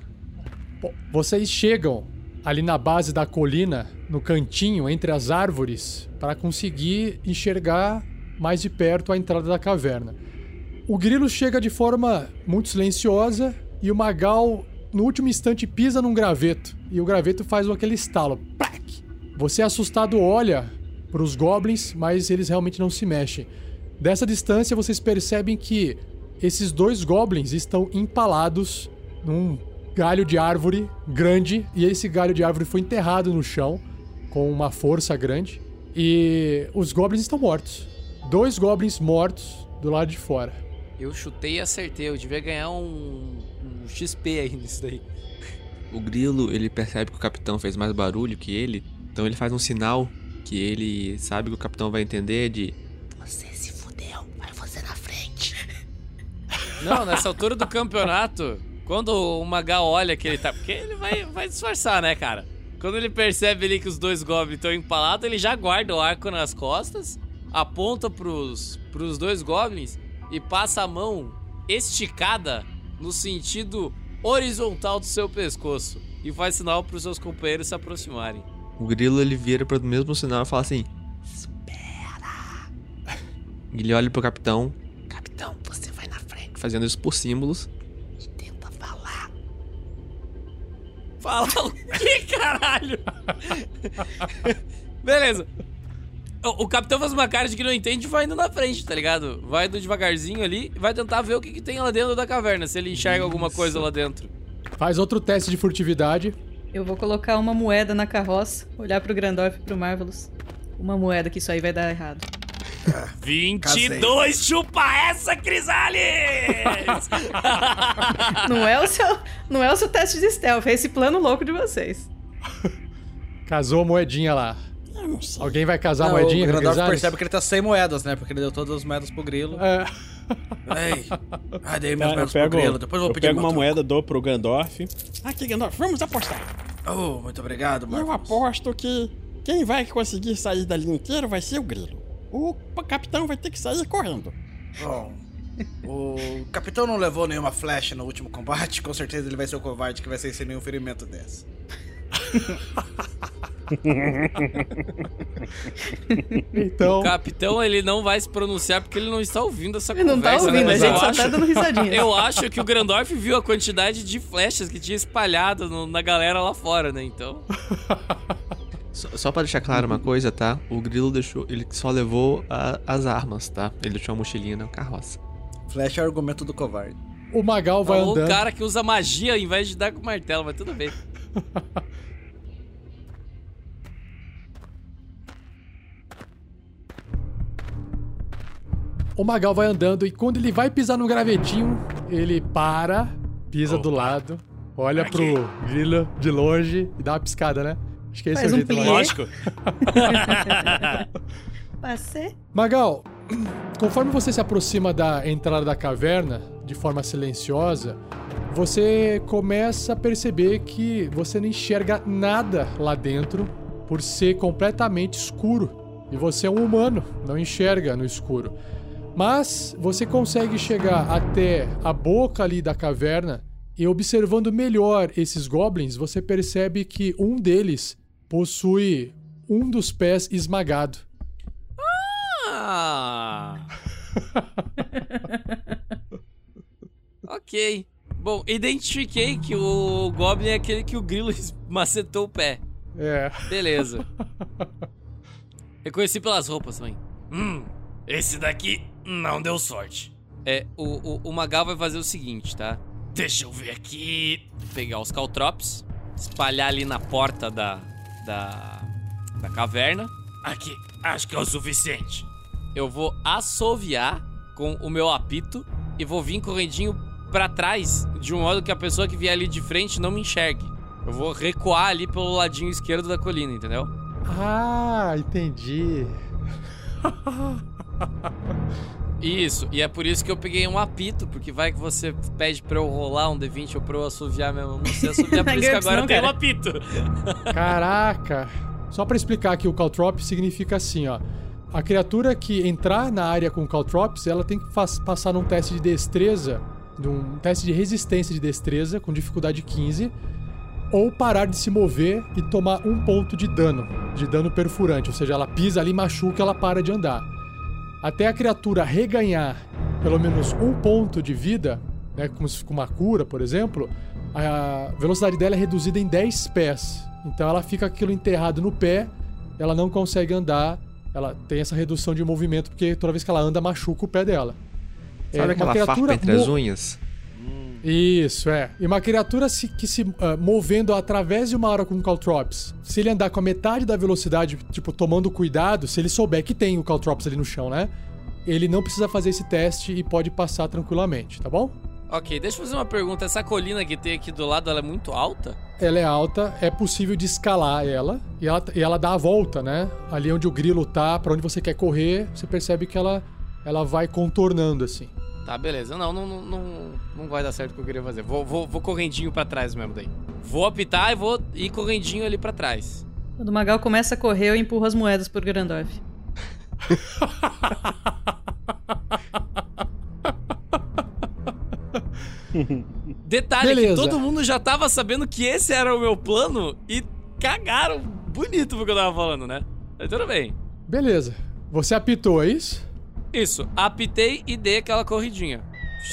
Vocês chegam ali na base da colina, no cantinho, entre as árvores, para conseguir enxergar mais de perto a entrada da caverna. O grilo chega de forma muito silenciosa e o Magal, no último instante, pisa num graveto. E o graveto faz aquele estalo. Plac! Você, assustado, olha para os goblins, mas eles realmente não se mexem. Dessa distância, vocês percebem que esses dois goblins estão empalados num galho de árvore grande, e esse galho de árvore foi enterrado no chão com uma força grande, e os goblins estão mortos. Dois goblins mortos do lado de fora. Eu chutei e acertei, eu devia ganhar um, um X P aí nisso daí. O grilo, ele percebe que o capitão fez mais barulho que ele, então ele faz um sinal que ele sabe que o capitão vai entender de... Você se fudeu, vai você na frente. Não, nessa altura do campeonato, quando o Magal olha que ele tá... Porque ele vai, vai disfarçar, né, cara? Quando ele percebe ali que os dois goblins estão empalados, ele já guarda o arco nas costas, aponta pros, pros dois goblins e passa a mão esticada no sentido horizontal do seu pescoço e faz sinal pros seus companheiros se aproximarem. O grilo, ele vira para o mesmo sinal e fala assim... Espera! Ele olha pro capitão... Capitão, você vai na frente. Fazendo isso por símbolos. E tenta falar. Fala o quê, Caralho. Beleza. O, o capitão faz uma cara de que não entende e vai indo na frente, tá ligado? Vai indo devagarzinho ali e vai tentar ver o que, que tem lá dentro da caverna, se ele enxerga Nossa. alguma coisa lá dentro. Faz outro teste de furtividade. Eu vou colocar uma moeda na carroça, olhar pro Grandorf e pro Marvelous. Uma moeda, que isso aí vai dar errado. vinte e dois, chupa essa, Crisális! Não é o seu, não é o seu teste de stealth, é esse plano louco de vocês. Casou a moedinha lá. Não sei. Alguém vai casar não, a moedinha? O Grandorf percebe que ele tá sem moedas, né? Porque ele deu todas as moedas pro grilo. É. Ei, ah, dei minhas moedas pro grilo. Depois eu vou pedir. Eu pego uma moeda, dou pro Grandorf. Aqui, Grandorf, vamos apostar. Oh, muito obrigado, Marcos. Eu aposto que quem vai conseguir sair dali inteiro vai ser o grilo. O capitão vai ter que sair correndo. Bom, o capitão não levou nenhuma flecha no último combate. Com certeza ele vai ser o covarde que vai sair sem nenhum ferimento desse. Então... O capitão ele não vai se pronunciar porque ele não está ouvindo essa ele conversa. Ele não tá ouvindo, né? Mas a gente só acho... tá dando risadinha. Eu acho que o Grandorf viu a quantidade de flechas que tinha espalhado no, na galera lá fora, né? Então... Só, só pra deixar claro uma coisa, tá? O grilo deixou, ele só levou a, as armas, tá? Ele deixou a mochilinha na carroça. Flecha é o argumento do covarde. O Magal vai Ou andando. O cara que usa magia ao invés de dar com martelo, mas tudo bem. O Magal vai andando e quando ele vai pisar no gravetinho, ele para, pisa Opa. do lado, olha Aqui. pro grilo de longe e dá uma piscada, né? Acho que é esse Faz o um jeito mais. Lógico. Magal, conforme você se aproxima da entrada da caverna, de forma silenciosa, você começa a perceber que você não enxerga nada lá dentro por ser completamente escuro. E você é um humano, não enxerga no escuro. Mas você consegue chegar até a boca ali da caverna e, observando melhor esses goblins, você percebe que um deles possui um dos pés esmagado. Ah! Ok. Bom, identifiquei que o goblin é aquele que o grilo macetou o pé. É. Beleza. Reconheci pelas roupas, mãe. Hum, esse daqui... Não deu sorte. É, o, o, o Magal vai fazer o seguinte, tá? Deixa eu ver aqui. Pegar os caltrops, espalhar ali na porta da, da, da caverna. Aqui, acho que é o suficiente. Eu vou assoviar com o meu apito e vou vir correndinho pra trás, de um modo que a pessoa que vier ali de frente não me enxergue. Eu vou recuar ali pelo ladinho esquerdo da colina, entendeu? Ah, entendi. Isso, e é por isso que eu peguei um apito, porque vai que você pede pra eu rolar um D vinte ou pra eu assoviar mesmo. Não sei assoviar, por isso que agora eu tenho um apito. Caraca. Só pra explicar que o caltrop significa assim, ó. A criatura que entrar na área com caltrops, ela tem que passar num teste de destreza, num teste de resistência de destreza, com dificuldade quinze, ou parar de se mover e tomar um ponto de dano, de dano perfurante. Ou seja, ela pisa ali, machuca, ela para de andar. Até a criatura reganhar pelo menos um ponto de vida, né, como se fosse uma cura, por exemplo, a velocidade dela é reduzida em dez pés. Então ela fica aquilo enterrado no pé, ela não consegue andar, ela tem essa redução de movimento, porque toda vez que ela anda, machuca o pé dela. Sabe é, aquela farpa entre as unhas? Isso, é. E uma criatura se, que se uh, movendo através de uma aura com caltrops, se ele andar com a metade da velocidade, tipo, tomando cuidado, se ele souber que tem o caltrops ali no chão, né? Ele não precisa fazer esse teste e pode passar tranquilamente, tá bom? Ok, deixa eu fazer uma pergunta. Essa colina que tem aqui do lado, ela é muito alta? Ela é alta, é possível de escalar ela e ela, e ela dá a volta, né? Ali onde o grilo tá, pra onde você quer correr, você percebe que ela, ela vai contornando, assim. Tá, beleza. Não, não, não, não vai dar certo o que eu queria fazer. Vou, vou, vou correndinho pra trás mesmo daí. Vou apitar e vou ir correndinho ali pra trás. Quando o Magal começa a correr, eu empurro as moedas pro Grandorf. Detalhe beleza. Que todo mundo já tava sabendo que esse era o meu plano e cagaram bonito pro que eu tava falando, né? Mas tudo bem. Beleza. Você apitou, é isso? Isso, apitei e dei aquela corridinha.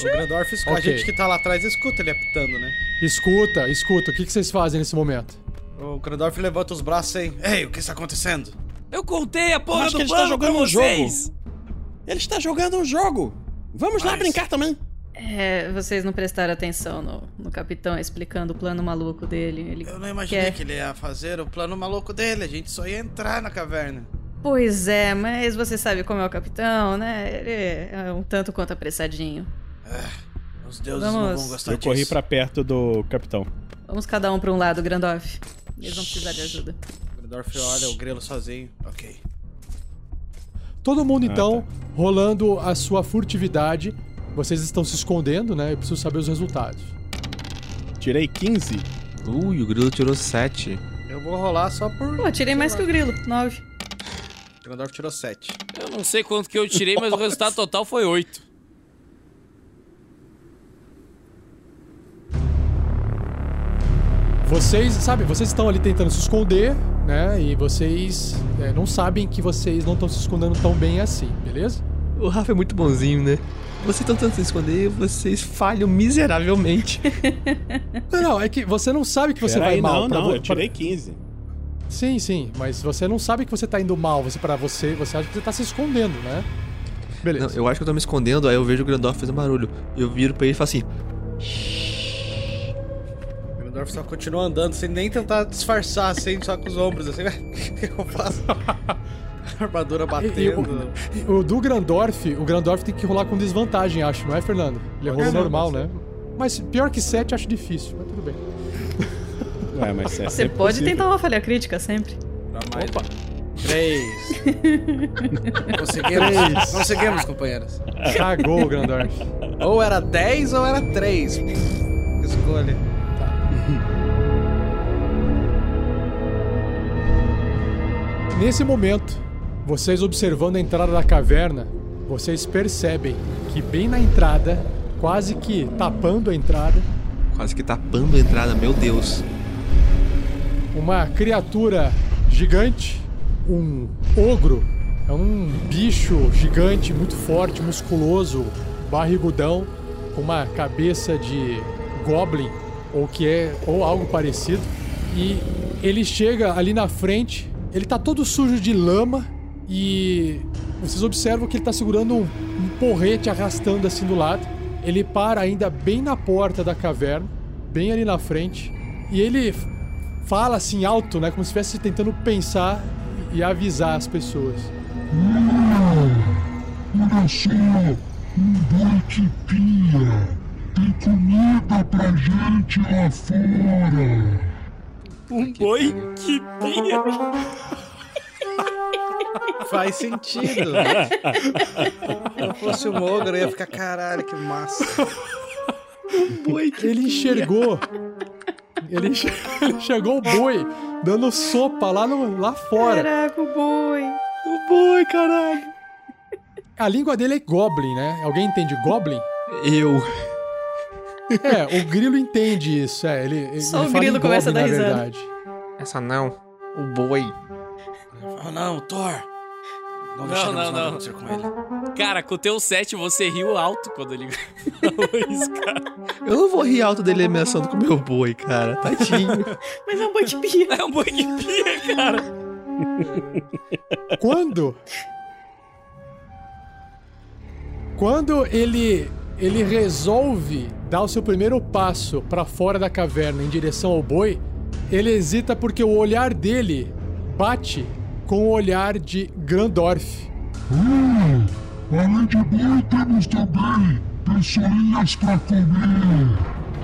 O Grandorf escuta, okay. A gente que tá lá atrás escuta ele apitando, né? Escuta, escuta. O que, que vocês fazem nesse momento? O Grandorf levanta os braços aí. Ei, o que está acontecendo? Eu contei a porra do plano pra vocês! Ele está jogando um jogo! Vamos Mas... lá brincar também! É, vocês não prestaram atenção no, no capitão explicando o plano maluco dele. Ele Eu não imaginei quer... que ele ia fazer o plano maluco dele, a gente só ia entrar na caverna. Pois é, mas você sabe como é o capitão, né? Ele é um tanto quanto apressadinho. Ah, os deuses Vamos... não vão gostar Eu disso. Eu corri pra perto do capitão. Vamos cada um pra um lado, Grandorf. Eles vão precisar de ajuda. O Grandorf olha o grelo sozinho. Ok. Todo mundo, ah, então, tá. rolando a sua furtividade... Vocês estão se escondendo, né? Eu preciso saber os resultados. Tirei quinze. Ui, o Grilo tirou sete. Eu vou rolar só por... Pô, tirei mais que o Grilo, nove. O Grandorf tirou sete. Eu não sei quanto que eu tirei, mas o resultado total foi oito. Vocês, sabe, vocês estão ali tentando se esconder, né? E vocês é, não sabem que vocês não estão se escondendo tão bem assim, beleza? O Rafa é muito bonzinho, né? Vocês estão tentando se esconder e vocês falham miseravelmente. Não, não, é que você não sabe que você Pera vai aí, mal. Não, pra não, vo... eu tirei quinze. Sim, sim, mas você não sabe que você tá indo mal você, pra você. Você acha que você tá se escondendo, né? Beleza. Não, eu acho que eu tô me escondendo, aí eu vejo o Grandorf fazendo barulho. Eu viro pra ele e falo assim... O Grandorf só continua andando sem nem tentar disfarçar, assim, só com os ombros, assim, né? O que eu faço? A armadura batendo. E, o, o do Grandorf, o Grandorf tem que rolar com desvantagem, acho, não é, Fernando? Ele rolou é normal, né? Mas pior que sete, acho difícil, mas tudo bem. É, mas é Você pode possível. tentar uma falha crítica sempre. Dá mais. Opa! Três. Conseguimos. Três. Conseguimos, companheiras. Cagou o Grandorf. Ou era dez ou era três. Escolha. Tá. Nesse momento... Vocês observando a entrada da caverna, vocês percebem que bem na entrada, quase que tapando a entrada... Quase que tapando a entrada, meu Deus. Uma criatura gigante, um ogro, é um bicho gigante, muito forte, musculoso, barrigudão, com uma cabeça de goblin, ou, que é, ou algo parecido. E ele chega ali na frente, ele tá todo sujo de lama... E vocês observam que ele tá segurando um, um porrete, arrastando assim do lado. Ele para ainda bem na porta da caverna, bem ali na frente. E ele fala assim alto, né? Como se estivesse tentando pensar e avisar as pessoas. Olha só, um boitipinha. Tem comida pra gente lá fora. Um boitipinha. Faz sentido. Se eu fosse um ogro, eu ia ficar, caralho, que massa. Um boi que ele enxergou. Ele enxergou o boi dando sopa lá, no, lá fora. Caraca, o boi. O boi, caralho. A língua dele é goblin, né? Alguém entende goblin? Eu. É, o grilo entende isso. É, ele, ele Só ele o fala grilo começa goblin, a dar risada. Essa não. O boi. Oh não, Thor! Não, não, não, não. Acontecer com ele. Cara, com o teu set você riu alto quando ele falou isso, cara. Eu não vou rir alto dele ameaçando com o meu boi, cara. Tadinho. Mas é um boi de pia. É um boi de pia, cara. Quando? Quando ele, ele resolve dar o seu primeiro passo pra fora da caverna em direção ao boi, ele hesita porque o olhar dele bate com o olhar de Grandorf. Hum, além de boi, temos também pessoinhas pra comer.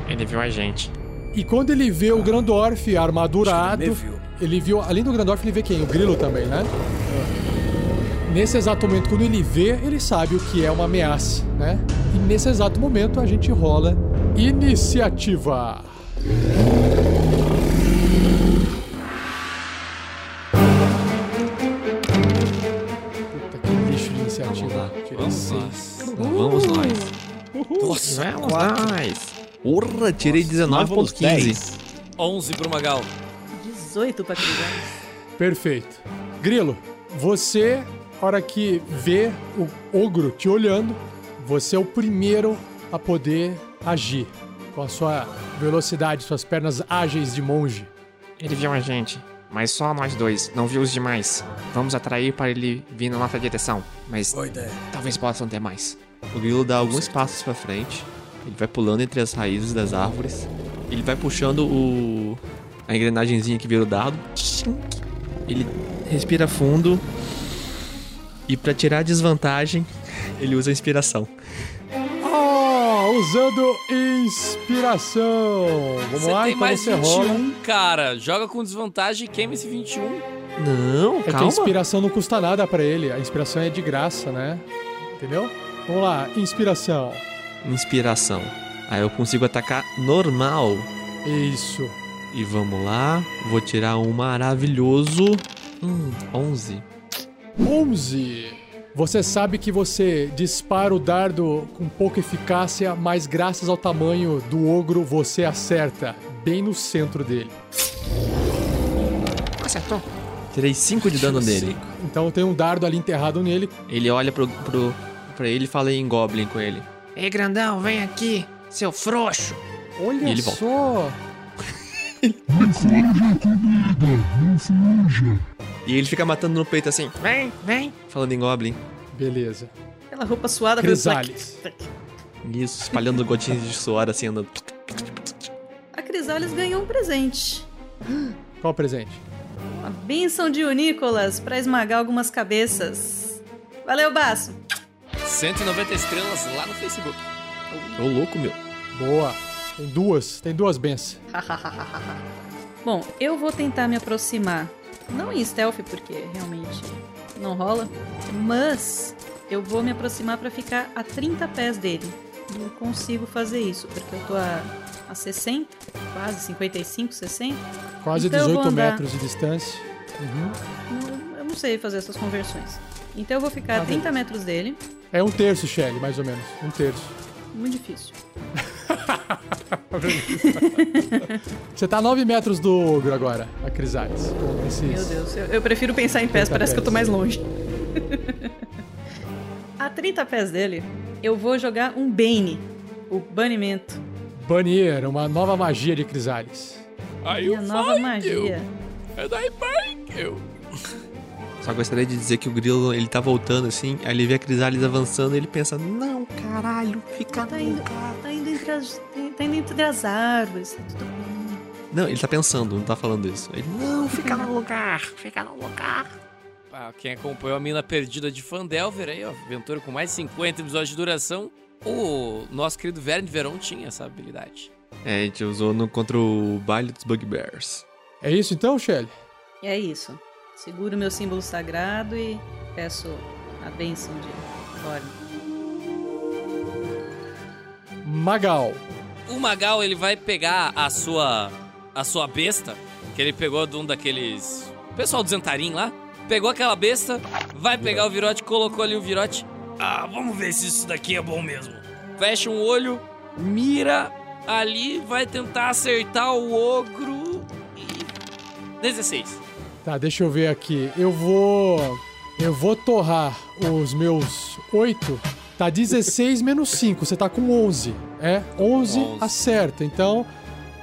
Ele viu a gente. E quando ele vê ah, o Grandorf armadurado, ele viu. ele viu... Além do Grandorf, ele vê quem? O Grilo também, né? Ah. Nesse exato momento, quando ele vê, ele sabe o que é uma ameaça, né? E nesse exato momento, a gente rola iniciativa. Vamos lá. Nossa, vamos lá. Porra, tirei dezenove ponto quinze. onze pro Magal. dezoito pra Crisális. Perfeito. Grilo, você, a hora que vê o ogro te olhando, você é o primeiro a poder agir. Com a sua velocidade, suas pernas ágeis de monge. Ele viu a gente, mas só nós dois, não viu os demais. Vamos atrair para ele vir na nossa direção, mas talvez possam ter mais. O grilo dá alguns passos para frente, ele vai pulando entre as raízes das árvores, ele vai puxando o... a engrenagemzinha que vira o dado. Ele respira fundo e para tirar a desvantagem, ele usa a inspiração. Usando inspiração. Vamos você lá, tem então mais você vinte e um, rola. Cara. Joga com desvantagem e queima esse vinte e um. Não, é calma. É que a inspiração não custa nada pra ele. A inspiração é de graça, né? Entendeu? Vamos lá, inspiração. Inspiração. Aí eu consigo atacar normal. Isso. E vamos lá. Vou tirar um maravilhoso. Hum, onze. onze. Você sabe que você dispara o dardo com pouca eficácia, mas graças ao tamanho do ogro, você acerta bem no centro dele. Acertou. Tirei cinco de dano nele. Então tem um dardo ali enterrado nele. Ele olha pro, pro, pra ele e fala em Goblin com ele. Ei, grandão, vem aqui, seu frouxo. Olha e ele só. Não seja, querida, não seja. E ele fica matando no peito assim, vem, vem, falando em Goblin. Beleza. Aquela roupa suada. Crisális. Isso, espalhando gotinhas de suor assim, andando. A Crisális ganhou um presente. Qual presente? Uma bênção de o Nicolas pra esmagar algumas cabeças. Valeu, Basso. cento e noventa estrelas lá no Facebook. Ô, louco, meu. Boa. Tem duas, tem duas bênçãos. Bom, eu vou tentar me aproximar. Não em stealth, porque realmente não rola. Mas eu vou me aproximar pra ficar a trinta pés dele. Não consigo fazer isso, porque eu tô a, a sessenta, quase cinquenta e cinco, sessenta. Quase então dezoito andar... metros de distância. Uhum. Não, eu não sei fazer essas conversões. Então eu vou ficar ah, a trinta bem. Metros dele. É um terço, Shelly, mais ou menos. Um terço. Muito difícil. Você tá a nove metros do ogro agora, a Crisális. Meu Deus, eu, eu prefiro pensar em pés, parece pés. Que eu tô mais longe. A trinta pés dele, eu vou jogar um Bane, o banimento. Banir, uma nova magia de Crisális. Aí uma nova magia. É daí eu. Só gostaria de dizer que o grilo, ele tá voltando assim, aí ele vê a Crisális avançando e ele pensa, não, caralho, fica tá indo, tá indo entre as... Tá indo entre as árvores, tá tudo bem. Não, ele tá pensando, não tá falando isso. Ele, não, fica no lugar, fica no lugar. Ah, quem acompanhou a Mina Perdida de Fandelver aí, ó, aventura com mais de cinquenta episódios de duração, o nosso querido Verne Veron tinha essa habilidade. É, a gente usou no, contra o baile dos Bugbears. É isso então, Shelly? É isso. Seguro meu símbolo sagrado e peço a bênção de Thorne. Magal. O Magal, ele vai pegar a sua a sua besta, que ele pegou de um daqueles... O pessoal do Zhentarim lá, pegou aquela besta, vai pegar o virote, colocou ali o virote. Ah, vamos ver se isso daqui é bom mesmo. Fecha um olho, mira ali, vai tentar acertar o ogro e... dezesseis. Tá, deixa eu ver aqui. Eu vou... Eu vou torrar os meus oito... Tá dezesseis menos cinco, você tá com onze. É, onze, onze acerta. Então,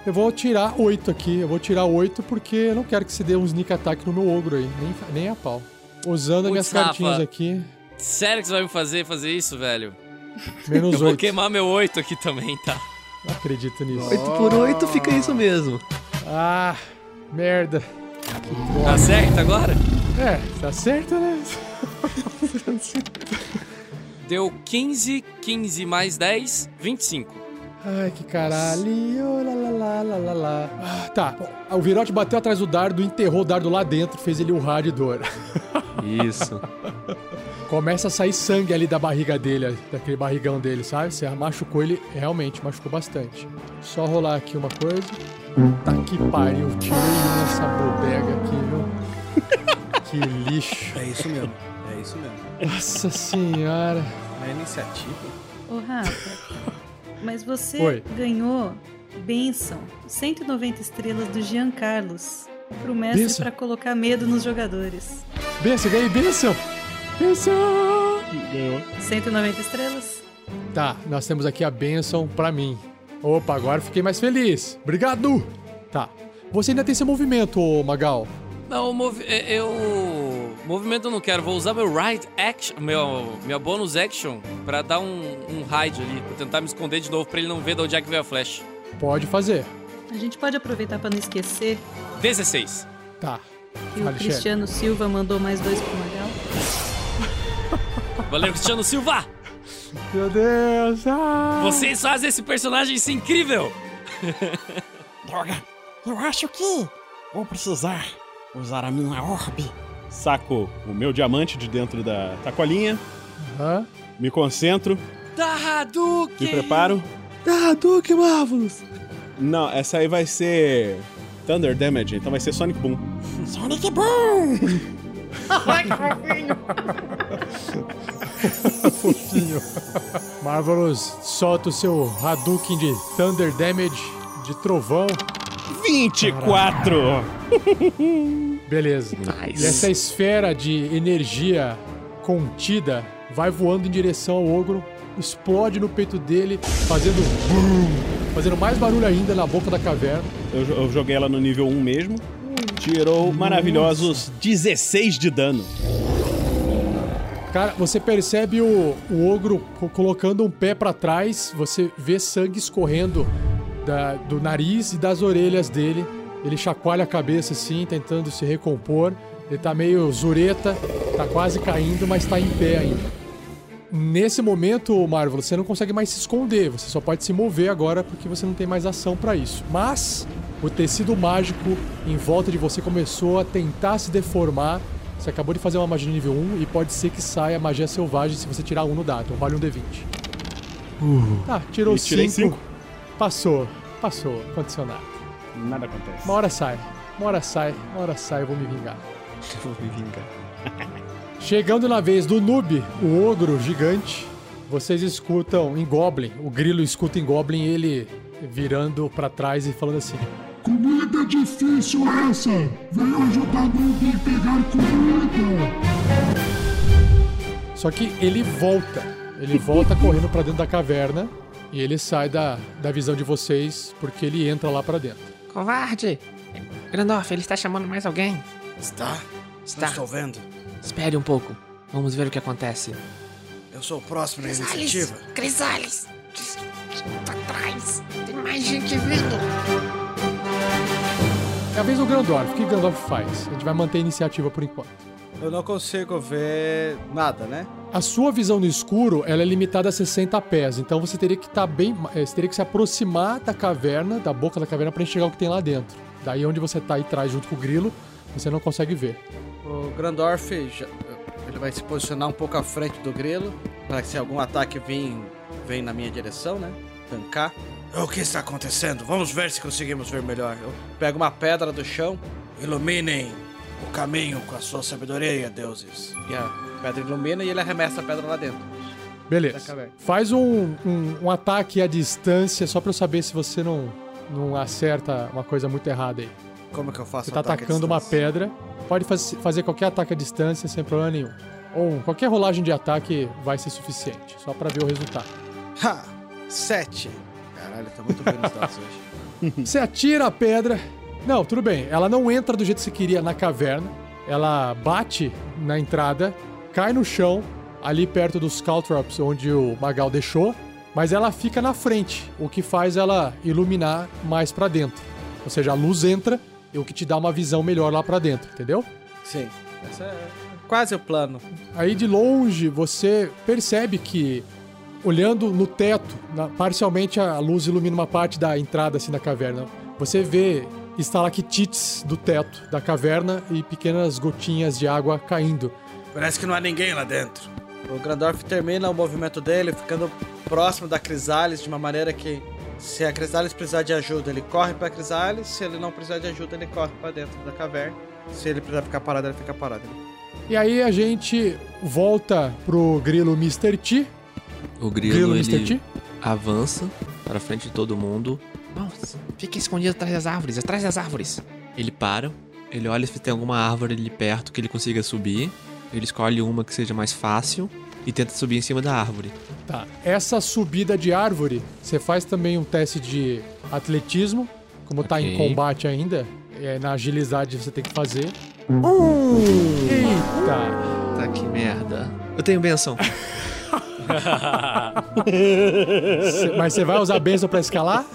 eu vou tirar oito aqui. Eu vou tirar oito porque eu não quero que se dê um sneak attack no meu ogro aí. Nem, nem a pau. Usando as minhas Rafa, cartinhas aqui. Sério que você vai me fazer fazer isso, velho? Menos eu oito. Eu vou queimar meu oito aqui também, tá? Não acredito nisso. oito por oito fica isso mesmo. Ah, merda. Tá certo agora? É, tá certo, né? Deu quinze, quinze mais dez, vinte e cinco. Ai, que caralho. Lá, lá, lá, lá, lá. Ah, tá, o virote bateu atrás do dardo, enterrou o dardo lá dentro, fez ele urrar de dor. Isso. Começa a sair sangue ali da barriga dele, daquele barrigão dele, sabe? Você machucou ele, realmente, machucou bastante. Só rolar aqui uma coisa. Tá que pariu, tirei nessa bodega aqui, viu? Que lixo. É isso mesmo. É isso mesmo. Nossa senhora. É iniciativa. Ô, Rafa, mas você Oi. Ganhou bênção, cento e noventa estrelas do Giancarlos, pro mestre bênção. Pra colocar medo nos jogadores. Bênção, ganhei bênção. Bênção. Ganhou. cento e noventa estrelas. Tá, nós temos aqui a bênção pra mim. Opa, agora fiquei mais feliz. Obrigado. Tá, Você ainda tem seu movimento, Magal. Não, mov eu... movimento eu não quero. Vou usar meu ride action, meu, minha bonus action, pra dar um, um hide ali, pra tentar me esconder de novo, pra ele não ver de onde é que veio a flecha. Pode fazer. A gente pode aproveitar pra não esquecer. dezesseis. Tá. E vale, o Cristiano Shelly. Silva mandou mais dois pro Magal. Valeu, Cristiano Silva! Meu Deus! Ai. Vocês fazem esse personagem ser incrível! Droga! Eu acho que vou precisar usar a minha orbe. Saco o meu diamante de dentro da sacolinha. Uhum. Me concentro. Tá, Hadouken! Me preparo. Tá, Hadouken, Marvelous! Não, essa aí vai ser Thunder Damage, então vai ser Sonic Boom. Sonic Boom! Ai, que fofinho! Fofinho. Marvelous, solta o seu Hadouken de Thunder Damage, de trovão. vinte e quatro! Beleza. Nice. E essa esfera de energia contida vai voando em direção ao ogro, explode no peito dele, fazendo brum, fazendo mais barulho ainda na boca da caverna. Eu, eu joguei ela no nível um mesmo. Tirou maravilhosos dezesseis de dano. Cara, você percebe o, o ogro colocando um pé pra trás, você vê sangue escorrendo da, do nariz e das orelhas dele. Ele chacoalha a cabeça assim, tentando se recompor. Ele tá meio zureta, tá quase caindo, mas tá em pé ainda. Nesse momento, Marvel, você não consegue mais se esconder, você só pode se mover agora porque você não tem mais ação pra isso. Mas o tecido mágico em volta de você começou a tentar se deformar. Você acabou de fazer uma magia de nível um e pode ser que saia magia selvagem se você tirar um no dado. Então vale um D vinte. Uh, tá, tirou cinco. Passou, passou, condicionado. Nada acontece. Uma hora sai, uma hora sai, uma hora sai, eu vou me vingar. Eu vou me vingar. Chegando na vez do noob, o ogro gigante, vocês escutam em Goblin, o grilo escuta em Goblin ele virando pra trás e falando assim: comida difícil essa! Venham ajudar o noob a pegar comida! Só que ele volta, ele volta correndo pra dentro da caverna e ele sai da, da visão de vocês porque ele entra lá pra dentro. Covarde! Grandorf, ele está chamando mais alguém? Está, está. Estou vendo. Espere um pouco. Vamos ver o que acontece. Eu sou o próximo na iniciativa. Crisális! Tá atrás! Tem mais gente vindo! É a vez do Grandorf. O que o Grandorf faz? A gente vai manter a iniciativa por enquanto. Eu não consigo ver nada, né? A sua visão no escuro ela é limitada a sessenta pés. Então você teria que estar bem. Você teria que se aproximar da caverna, da boca da caverna, pra enxergar o que tem lá dentro. Daí onde você tá aí atrás junto com o grilo, você não consegue ver. O Grandorf, ele vai se posicionar um pouco à frente do grilo, para que se algum ataque vem, vem na minha direção, né? Tancar. O que está acontecendo? Vamos ver se conseguimos ver melhor. Eu pego uma pedra do chão. Iluminem o caminho com a sua sabedoria, deuses. E a pedra ilumina e ele arremessa a pedra lá dentro. Beleza. Faz um, um, um ataque à distância, só para eu saber se você não, não acerta uma coisa muito errada aí. Como que eu faço? Você tá atacando uma pedra. Pode faz, fazer qualquer ataque à distância sem problema nenhum. Ou qualquer rolagem de ataque vai ser suficiente. Só pra ver o resultado. Ha! Sete! Caralho, tá muito bem nos dados hoje. Você atira a pedra. Não, tudo bem. Ela não entra do jeito que você queria na caverna. Ela bate na entrada, cai no chão, ali perto dos caltrops onde o Magal deixou. Mas ela fica na frente, o que faz ela iluminar mais pra dentro. Ou seja, a luz entra, o que te dá uma visão melhor lá pra dentro, entendeu? Sim. Esse é quase o plano. Aí de longe você percebe que, olhando no teto, na, parcialmente a luz ilumina uma parte da entrada assim da caverna. Você vê estalactites do teto da caverna e pequenas gotinhas de água caindo. Parece que não há ninguém lá dentro. O Grandorf termina o movimento dele ficando próximo da Crisális de uma maneira que, se a Crisális precisar de ajuda, ele corre pra Crisális. Se ele não precisar de ajuda, ele corre pra dentro da caverna. Se ele precisar ficar parado, ele fica parado. E aí a gente volta pro grilo mister T. O grilo, grilo ele T. avança pra frente de todo mundo. Nossa, fica escondido atrás das árvores, atrás das árvores. Ele para, ele olha se tem alguma árvore ali perto que ele consiga subir. Ele escolhe uma que seja mais fácil e tenta subir em cima da árvore. Tá. Essa subida de árvore, você faz também um teste de atletismo Como okay. tá em combate ainda, é, na agilidade você tem que fazer. Uh, Eita! Tá que merda. Eu tenho benção. Cê, mas você vai usar benção pra escalar?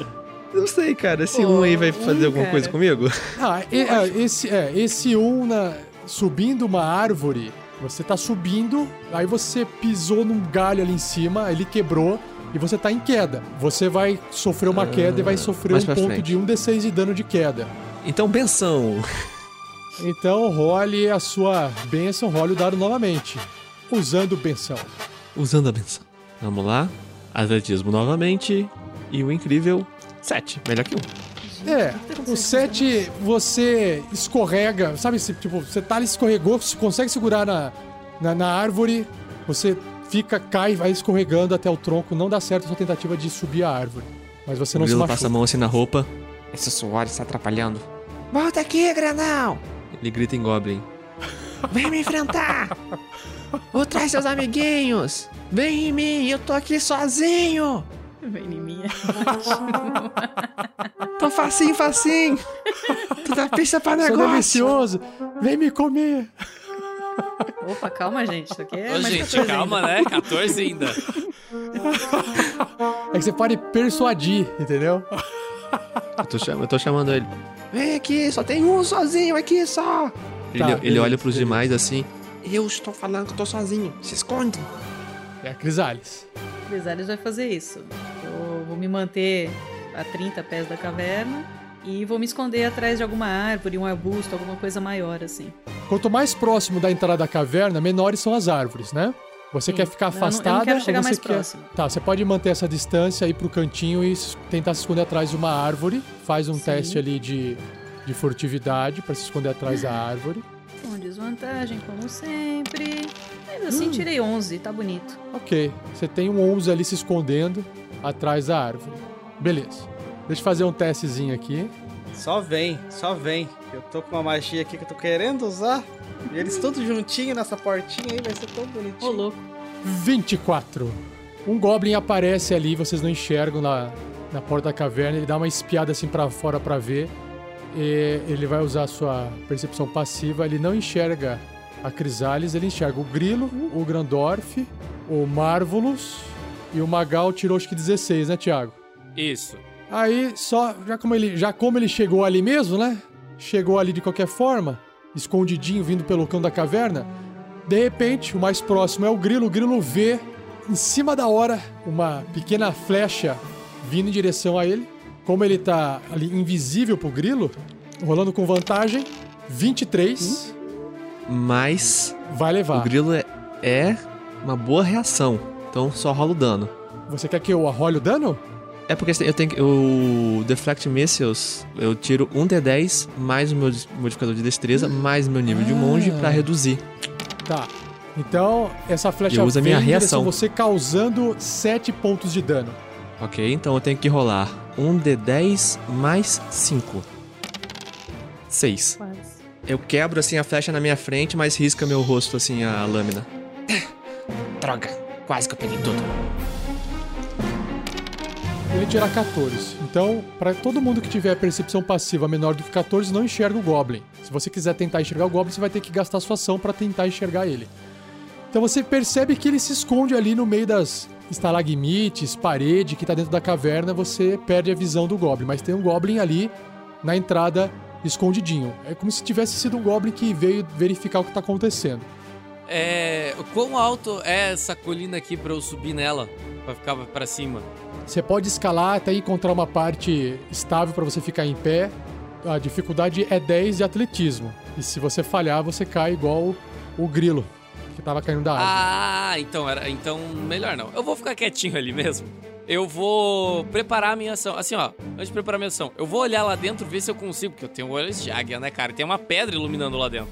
Não sei, cara. Esse oh, um aí vai fazer um, alguma cara. coisa comigo? Ah, e, é, esse, é, esse um na, subindo uma árvore, você tá subindo, aí você pisou num galho ali em cima, ele quebrou e você tá em queda. Você vai sofrer uma ah, queda e vai sofrer um ponto frente. de um D seis de dano de queda. Então, benção. Então, role a sua benção, role o dado novamente. Usando benção. Usando a benção. Vamos lá. Atletismo novamente. E o incrível sete. Melhor que um. É, o sete você escorrega. Sabe, tipo, você tá ali, escorregou, você consegue segurar na, na, na árvore. Você fica, cai, vai escorregando até o tronco. Não dá certo a sua tentativa de subir a árvore. Mas você não se machuca. O Grilo passa a mão assim na roupa. Esse suor está atrapalhando. Volta aqui, Granão! Ele grita em Goblin. Vem me enfrentar! Vou trazer seus amiguinhos! Vem em mim, eu tô aqui sozinho! Vem em mim, tô facinho, facinho! Tô na pista pra negócio! Sou delicioso! Vem me comer! Opa, calma, gente, isso aqui é Ô, gente, calma, ainda. né? quatorze ainda. É que você pode persuadir, entendeu? Eu tô, eu tô chamando ele. Vem aqui, só tem um sozinho aqui, só. Tá, ele, beleza, ele olha pros beleza. demais assim. Eu estou falando que eu tô sozinho. Se esconde. É a Crisális. A Crisális vai fazer isso. Eu vou me manter a trinta pés da caverna e vou me esconder atrás de alguma árvore, um arbusto, alguma coisa maior assim. Quanto mais próximo da entrada da caverna, menores são as árvores, né? Você Sim. quer ficar afastada? Eu não quero chegar ou você mais quer... próximo. Tá, você pode manter essa distância, ir pro cantinho e tentar se esconder atrás de uma árvore. Faz um Sim. teste ali de, de furtividade pra se esconder atrás da árvore. Com desvantagem, como sempre. Mas assim, hum. tirei onze, tá bonito. Ok, você tem um onze ali se escondendo atrás da árvore. Beleza. Deixa eu fazer um testezinho aqui. Só vem, só vem. Eu tô com uma magia aqui que eu tô querendo usar. E eles todos juntinhos nessa portinha aí, vai ser tão bonitinho. Ô, louco. vinte e quatro. Um Goblin aparece ali, vocês não enxergam na, na porta da caverna. Ele dá uma espiada assim pra fora pra ver. E ele vai usar a sua percepção passiva. Ele não enxerga a Crisális, ele enxerga o Grilo, o Grandorf, o Marvelous e o Magal tirou acho que dezesseis, né, Thiago? Isso. Aí, só, já como ele, já como ele chegou ali mesmo, né? Chegou ali de qualquer forma, escondidinho, vindo pelo cão da caverna. De repente, o mais próximo é o Grilo. O Grilo vê, em cima da hora, uma pequena flecha vindo em direção a ele. Como ele tá ali invisível pro Grilo, rolando com vantagem, vinte e três. Mas... vai levar. O Grilo é, é uma boa reação, então só rola o dano. Você quer que eu role o dano? É porque eu tenho que... o Deflect Missiles, eu tiro um D dez mais o meu modificador de destreza, mais o meu nível ah. de monge pra reduzir. Tá. Então, essa flecha eu uso a minha reação. Você causando sete pontos de dano. Ok, então eu tenho que rolar um D dez mais cinco. seis. Quase. Eu quebro assim a flecha na minha frente, mas risca meu rosto assim a lâmina. Droga, quase que eu peguei tudo. Ele tira quatorze. Então, pra todo mundo que tiver percepção passiva menor do que quatorze, não enxerga o Goblin. Se você quiser tentar enxergar o Goblin, você vai ter que gastar sua ação pra tentar enxergar ele. Então você percebe que ele se esconde ali no meio das estalagmites, parede que tá dentro da caverna, você perde a visão do Goblin. Mas tem um Goblin ali na entrada, escondidinho. É como se tivesse sido um Goblin que veio verificar o que tá acontecendo. É... quão alto é essa colina aqui pra eu subir nela? Pra ficar pra cima? Você pode escalar até encontrar uma parte estável para você ficar em pé. A dificuldade é dez de atletismo. E se você falhar, você cai igual o Grilo, que tava caindo da árvore. Ah, então, era, então melhor não. Eu vou ficar quietinho ali mesmo. Eu vou preparar a minha ação. Assim, ó, antes de preparar a minha ação, eu vou olhar lá dentro, ver se eu consigo, porque eu tenho um olho de águia, né, cara? Tem uma pedra iluminando lá dentro.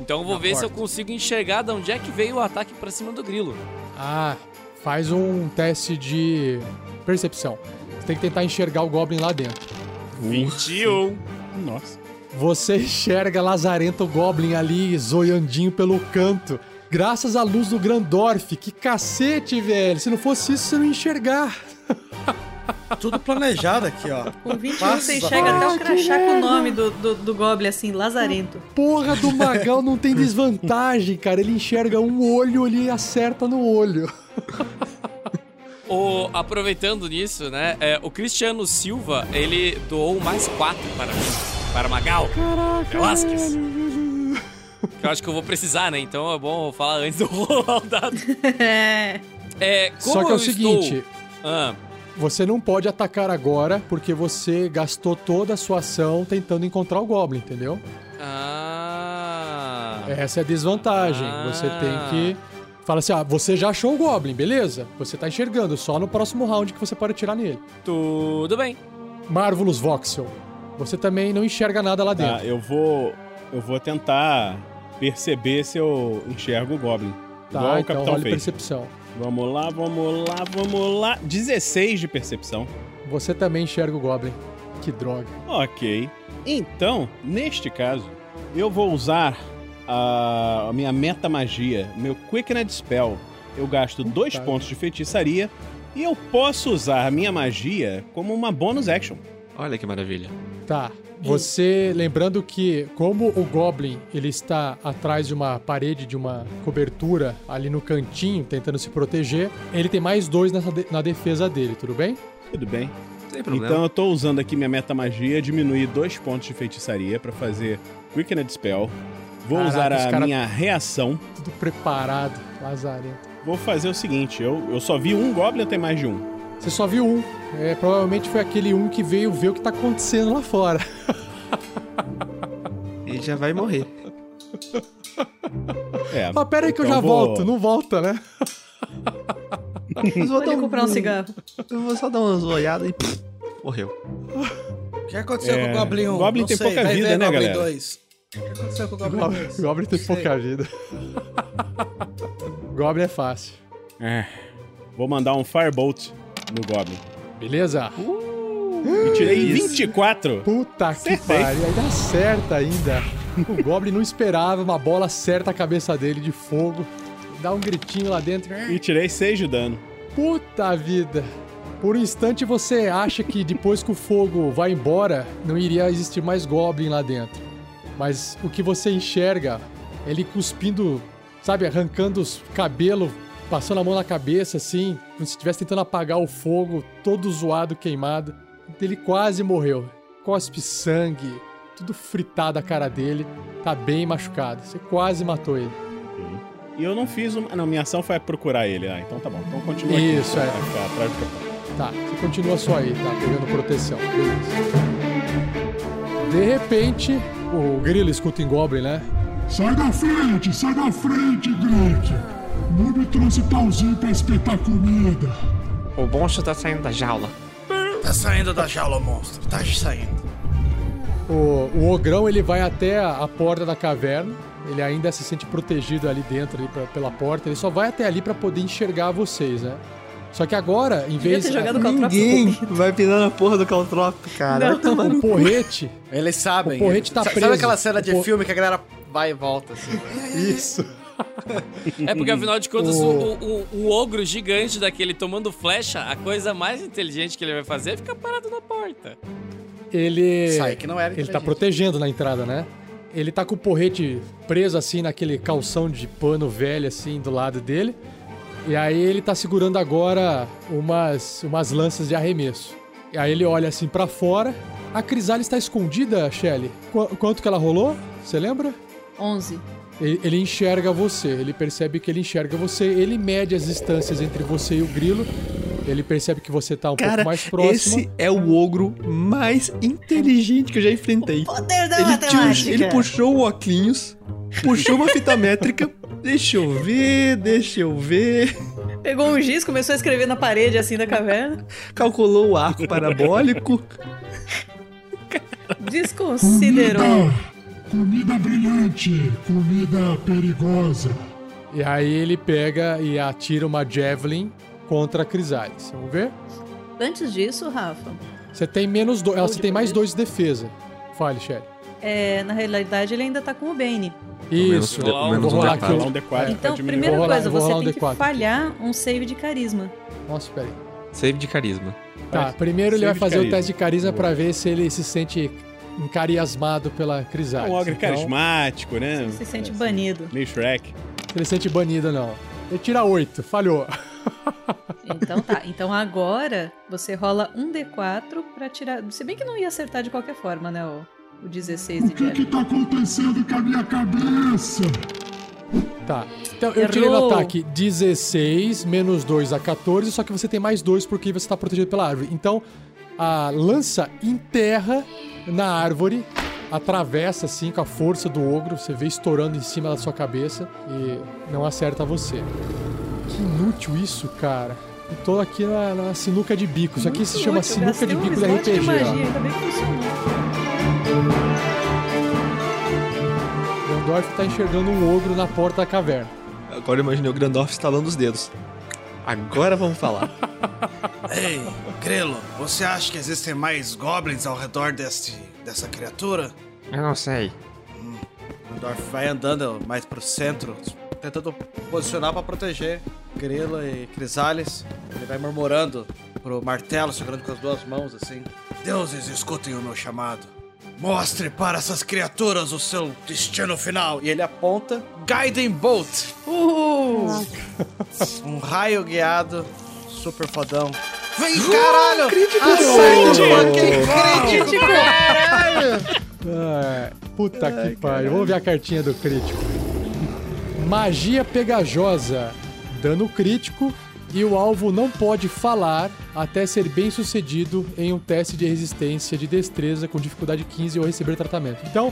Então eu vou ver se eu consigo enxergar de onde é que veio o ataque pra cima do Grilo. Ah, faz um teste de... percepção. Você tem que tentar enxergar o Goblin lá dentro. vinte e um. Nossa. Você enxerga lazarento o Goblin ali, zoiandinho pelo canto. Graças à luz do Grandorf. Que cacete, velho. Se não fosse isso, você não ia enxergar. Tudo planejado aqui, ó. Com vinte e um você enxerga até o crachá com o nome do, do, do Goblin, assim, Lazarento. Porra do Magal não tem desvantagem, cara. Ele enxerga um olho, ele acerta no olho. O, aproveitando nisso, né, é, o Cristiano Silva, ele doou mais quatro para mim, para Magal. Caraca, Velázquez. Eu acho que eu vou precisar, né? Então é bom falar antes de eu rolar o dado. É, como só que é o seguinte... Estou... Ah. Você não pode atacar agora, porque você gastou toda a sua ação tentando encontrar o Goblin, entendeu? Ah... Essa é a desvantagem. Ah. Você tem que... Fala assim, ah, você já achou o Goblin, beleza? Você tá enxergando, só no próximo round que você pode atirar nele. Tudo bem. Marvelous Voxel, você também não enxerga nada lá dentro. Ah, eu vou... Eu vou tentar perceber se eu enxergo o Goblin. Tá, igual então o Capitão vale percepção. Vamos lá, vamos lá, vamos lá. dezesseis de percepção. Você também enxerga o Goblin. Que droga. Ok. Então, neste caso, eu vou usar a minha meta magia, meu Quickened Spell. Eu gasto Puta dois cara. pontos de feitiçaria e eu posso usar a minha magia como uma bonus action. Olha que maravilha. Tá. Você, lembrando que como o Goblin, ele está atrás de uma parede, de uma cobertura ali no cantinho, tentando se proteger, ele tem mais dois nessa de- na defesa dele, tudo bem? Tudo bem. Sem problema. Então eu tô usando aqui minha meta magia, diminuir dois pontos de feitiçaria pra fazer Quickened Spell. Vou Caraca, usar a cara... minha reação. Tudo preparado, lazarento. Vou fazer o seguinte, eu, eu só vi um Goblin ou tem mais de um? Você só viu um. É, provavelmente foi aquele um que veio ver o que tá acontecendo lá fora. Ele já vai morrer. É, ah, pera aí então que eu já vou... volto. Não volta, né? Eu vou um... comprar um cigarro. Eu vou só dar umas olhadas e... Pff, morreu. O que aconteceu é... com o Goblin um? O Goblin não tem sei. pouca vai vida, ver, né, Goblin galera? dois. O que aconteceu com o Goblin dois? O Goblin tem sei. pouca vida. Goblin é fácil. É. Vou mandar um Firebolt no Goblin. Beleza? Uh, e tirei isso. vinte e quatro. Puta Acertei. que pariu. Ainda acerta ainda. O Goblin não esperava. Uma bola acerta a cabeça dele de fogo. Dá um gritinho lá dentro. E tirei seis de dano. Puta vida. Por um instante você acha que depois que o fogo vai embora, não iria existir mais Goblin lá dentro. Mas o que você enxerga, ele cuspindo, sabe, arrancando os cabelos, passando a mão na cabeça, assim, como se estivesse tentando apagar o fogo, todo zoado, queimado. Ele quase morreu. Cospe sangue, tudo fritado a cara dele. Tá bem machucado. Você quase matou ele. Okay. E eu não fiz uma... Não, minha ação foi procurar ele. Ah, então tá bom. Então continua aqui. Isso, é. Tá, você continua só aí, tá? Pegando proteção. Beleza. De repente, o grilo escuta em Goblin, né? Sai da frente, sai da frente, grilo! Não me trouxe pauzinho pra espetar comida. O monstro tá saindo da jaula. Tá saindo da jaula, monstro. Tá saindo. O, o ogrão, ele vai até a, a porta da caverna. Ele ainda se sente protegido ali dentro, ali pra, pela porta. Ele só vai até ali pra poder enxergar vocês, né? Só que agora, em vez de... Ninguém vai pisar na porra do Caltrop, cara. Não, o porrete... Eles sabem. O porrete tá preso. Sabe aquela cena de por... filme que a galera vai e volta, assim? Isso. É porque, afinal de contas, o... O, o, o ogro gigante daquele tomando flecha, a coisa mais inteligente que ele vai fazer é ficar parado na porta. Ele... Sai que não era Ele tá protegendo na entrada, né? Ele tá com o porrete preso, assim, naquele calção de pano velho, assim, do lado dele. E aí ele tá segurando agora umas, umas lanças de arremesso. E aí ele olha, assim, pra fora. A Crisális tá escondida, Shelly. Qu- quanto que ela rolou? Você lembra? onze. Ele enxerga você, ele percebe que ele enxerga você, ele mede as distâncias entre você e o grilo, ele percebe que você tá um Cara, pouco mais próximo. Esse é o ogro mais inteligente que eu já enfrentei. O poder da ele matemática! Ele puxou o óculos, puxou uma fita métrica, deixa eu ver, deixa eu ver... Pegou um giz, começou a escrever na parede assim da caverna. Calculou o arco parabólico. Desconsiderou... Comida brilhante, comida perigosa. E aí ele pega e atira uma Javelin contra a Crisális. Vamos ver? Antes disso, Rafa... Você tem menos dois... Você tem mais dois de defesa. Fale, Shelly. É, na realidade, ele ainda tá com o Bane. Isso. Vou rolar aqui um D quatro. Então, primeira coisa, você tem que falhar um save de carisma. Nossa, peraí. Save de carisma. Tá, primeiro ele vai fazer o teste de carisma para ver se ele se sente encariasmado pela Crisális. É um ogre carismático, né? Se sente banido. Meio Shrek. Se ele sente banido, não. Ele tira oito, falhou. Então tá, então agora você rola um D quatro pra tirar... Se bem que não ia acertar de qualquer forma, né, o, o dezesseis de diário. O que que tá acontecendo com a minha cabeça? Tá, então eu Errou. tirei no ataque dezesseis, menos dois a catorze, só que você tem mais dois porque você tá protegido pela árvore. Então a lança enterra na árvore, atravessa assim com a força do ogro, você vê estourando em cima da sua cabeça e não acerta você. Que inútil isso, cara. Eu tô aqui na, na sinuca de bico. Isso aqui Muito se chama útil, sinuca de bico um da R P G. De magia, ó. Tá bem funcionando. Grandorf tá enxergando um ogro na porta da caverna. Agora eu imaginei o Grandorf estalando os dedos. Agora vamos falar. Ei, Grelo, você acha que existem mais goblins ao redor desse, dessa criatura? Eu não sei. Hum, Grandorf vai andando mais pro centro, tentando posicionar pra proteger Grelo e Crisális. Ele vai murmurando pro martelo, segurando com as duas mãos, assim. Deuses, escutem o meu chamado. Mostre para essas criaturas o seu destino final. E ele aponta Guiding Bolt. Uhul! Um raio guiado, super fodão. Vem, caralho! Uh, crítico! Acende! Crítico, caralho! Ah, puta Ai, que pariu. Vamos ver a cartinha do crítico. Magia pegajosa, dano crítico e o alvo não pode falar até ser bem sucedido em um teste de resistência de destreza com dificuldade quinze ou receber tratamento. Então,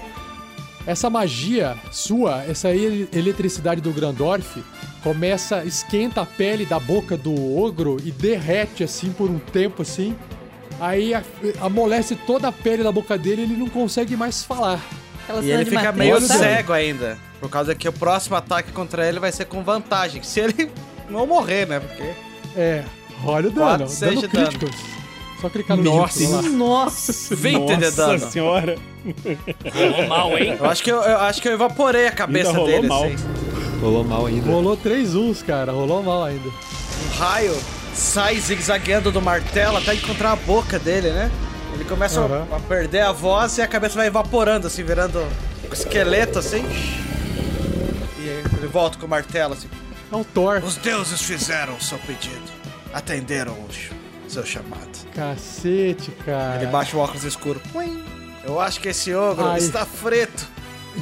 essa magia sua, essa eletricidade do Grandorf, começa, esquenta a pele da boca do ogro e derrete assim por um tempo assim, aí amolece toda a pele da boca dele e ele não consegue mais falar. E ele fica meio cego ainda, por causa que o próximo ataque contra ele vai ser com vantagem, se ele não morrer, né, porque... É, olha o dano, dano crítico. Só clicar no crítico lá. Nossa, vinte de dano. Nossa senhora. Rolou mal, hein? Eu acho que eu, eu, acho que eu evaporei a cabeça rolou dele, mal. Assim. Rolou mal ainda. Rolou três uns, cara, rolou mal ainda. Um raio sai zigue-zagueando do martelo até encontrar a boca dele, né? Ele começa uhum. a perder a voz e a cabeça vai evaporando, assim, virando um esqueleto, assim. E aí ele volta com o martelo, assim. É um Thor. Os deuses fizeram o seu pedido. Atenderam o seu chamado. Cacete, cara. Ele baixa o óculos escuro. Uim. Eu acho que esse ogro Ai. está frito.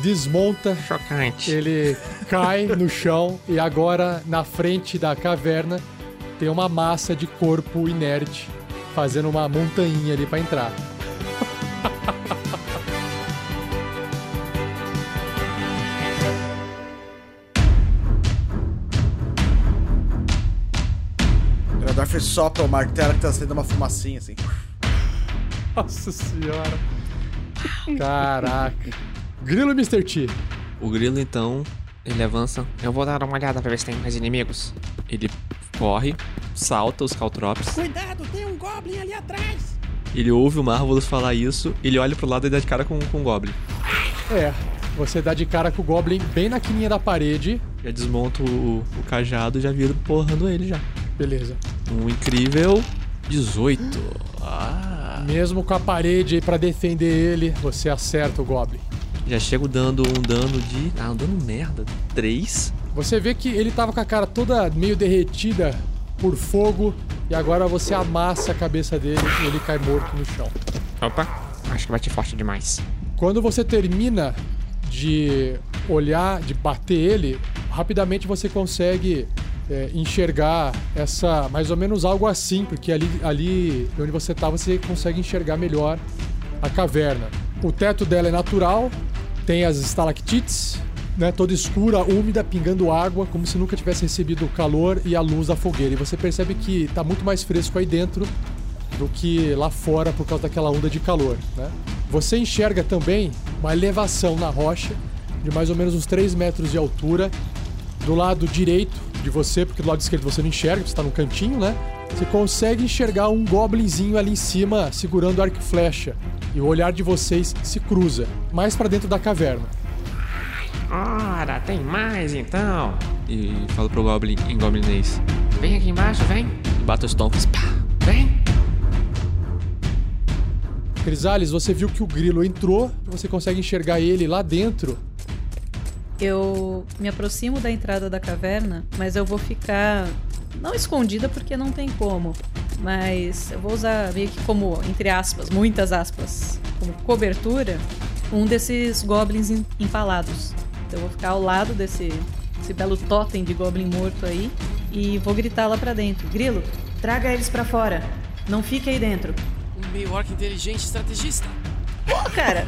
Desmonta. Chocante. Ele cai no chão e agora, na frente da caverna, tem uma massa de corpo inerte. Fazendo uma montanha ali pra entrar. O Grandorf sopra o martelo que tá saindo uma fumacinha assim. Nossa senhora. Caraca. Grilo mister T. O Grilo então, ele avança. Eu vou dar uma olhada pra ver se tem mais inimigos. Ele corre, salta os caltrops. Cuidado, tem um goblin ali atrás! Ele ouve o Marvelous falar isso, ele olha pro lado e dá de cara com, com o goblin. É, você dá de cara com o goblin bem na quininha da parede. Já desmonto o, o cajado e já viro porrando ele já. Beleza. Um incrível dezoito. Ah. Mesmo com a parede aí pra defender ele, você acerta o goblin. Já chego dando um dano de... Ah, um dano merda. três. Você vê que ele tava com a cara toda meio derretida por fogo e agora você amassa a cabeça dele e ele cai morto no chão. Opa, acho que bate forte demais. Quando você termina de olhar, de bater ele, rapidamente você consegue é, enxergar essa... mais ou menos algo assim, porque ali, ali onde você tá, você consegue enxergar melhor a caverna. O teto dela é natural, tem as estalactites, né, toda escura, úmida, pingando água, como se nunca tivesse recebido o calor e a luz da fogueira. E você percebe que está muito mais fresco aí dentro do que lá fora por causa daquela onda de calor, né? Você enxerga também uma elevação na rocha de mais ou menos uns três metros de altura. Do lado direito de você, porque do lado esquerdo você não enxerga, você está no cantinho, né? Você consegue enxergar um goblinzinho ali em cima segurando arco e flecha. E o olhar de vocês se cruza, mais para dentro da caverna. Ora, tem mais então. E falo pro Goblin em Goblinês. Vem aqui embaixo, vem. E bato os tonfos. Pá, vem. Crisális, você viu que o grilo entrou, você consegue enxergar ele lá dentro. Eu me aproximo da entrada da caverna, mas eu vou ficar, não escondida porque não tem como, mas eu vou usar meio que como, entre aspas, muitas aspas, como cobertura, um desses goblins empalados. Então eu vou ficar ao lado desse esse belo totem de goblin morto aí e vou gritar lá pra dentro. Grilo, traga eles pra fora, não fique aí dentro. Um Maywark inteligente estrategista. Pô, cara,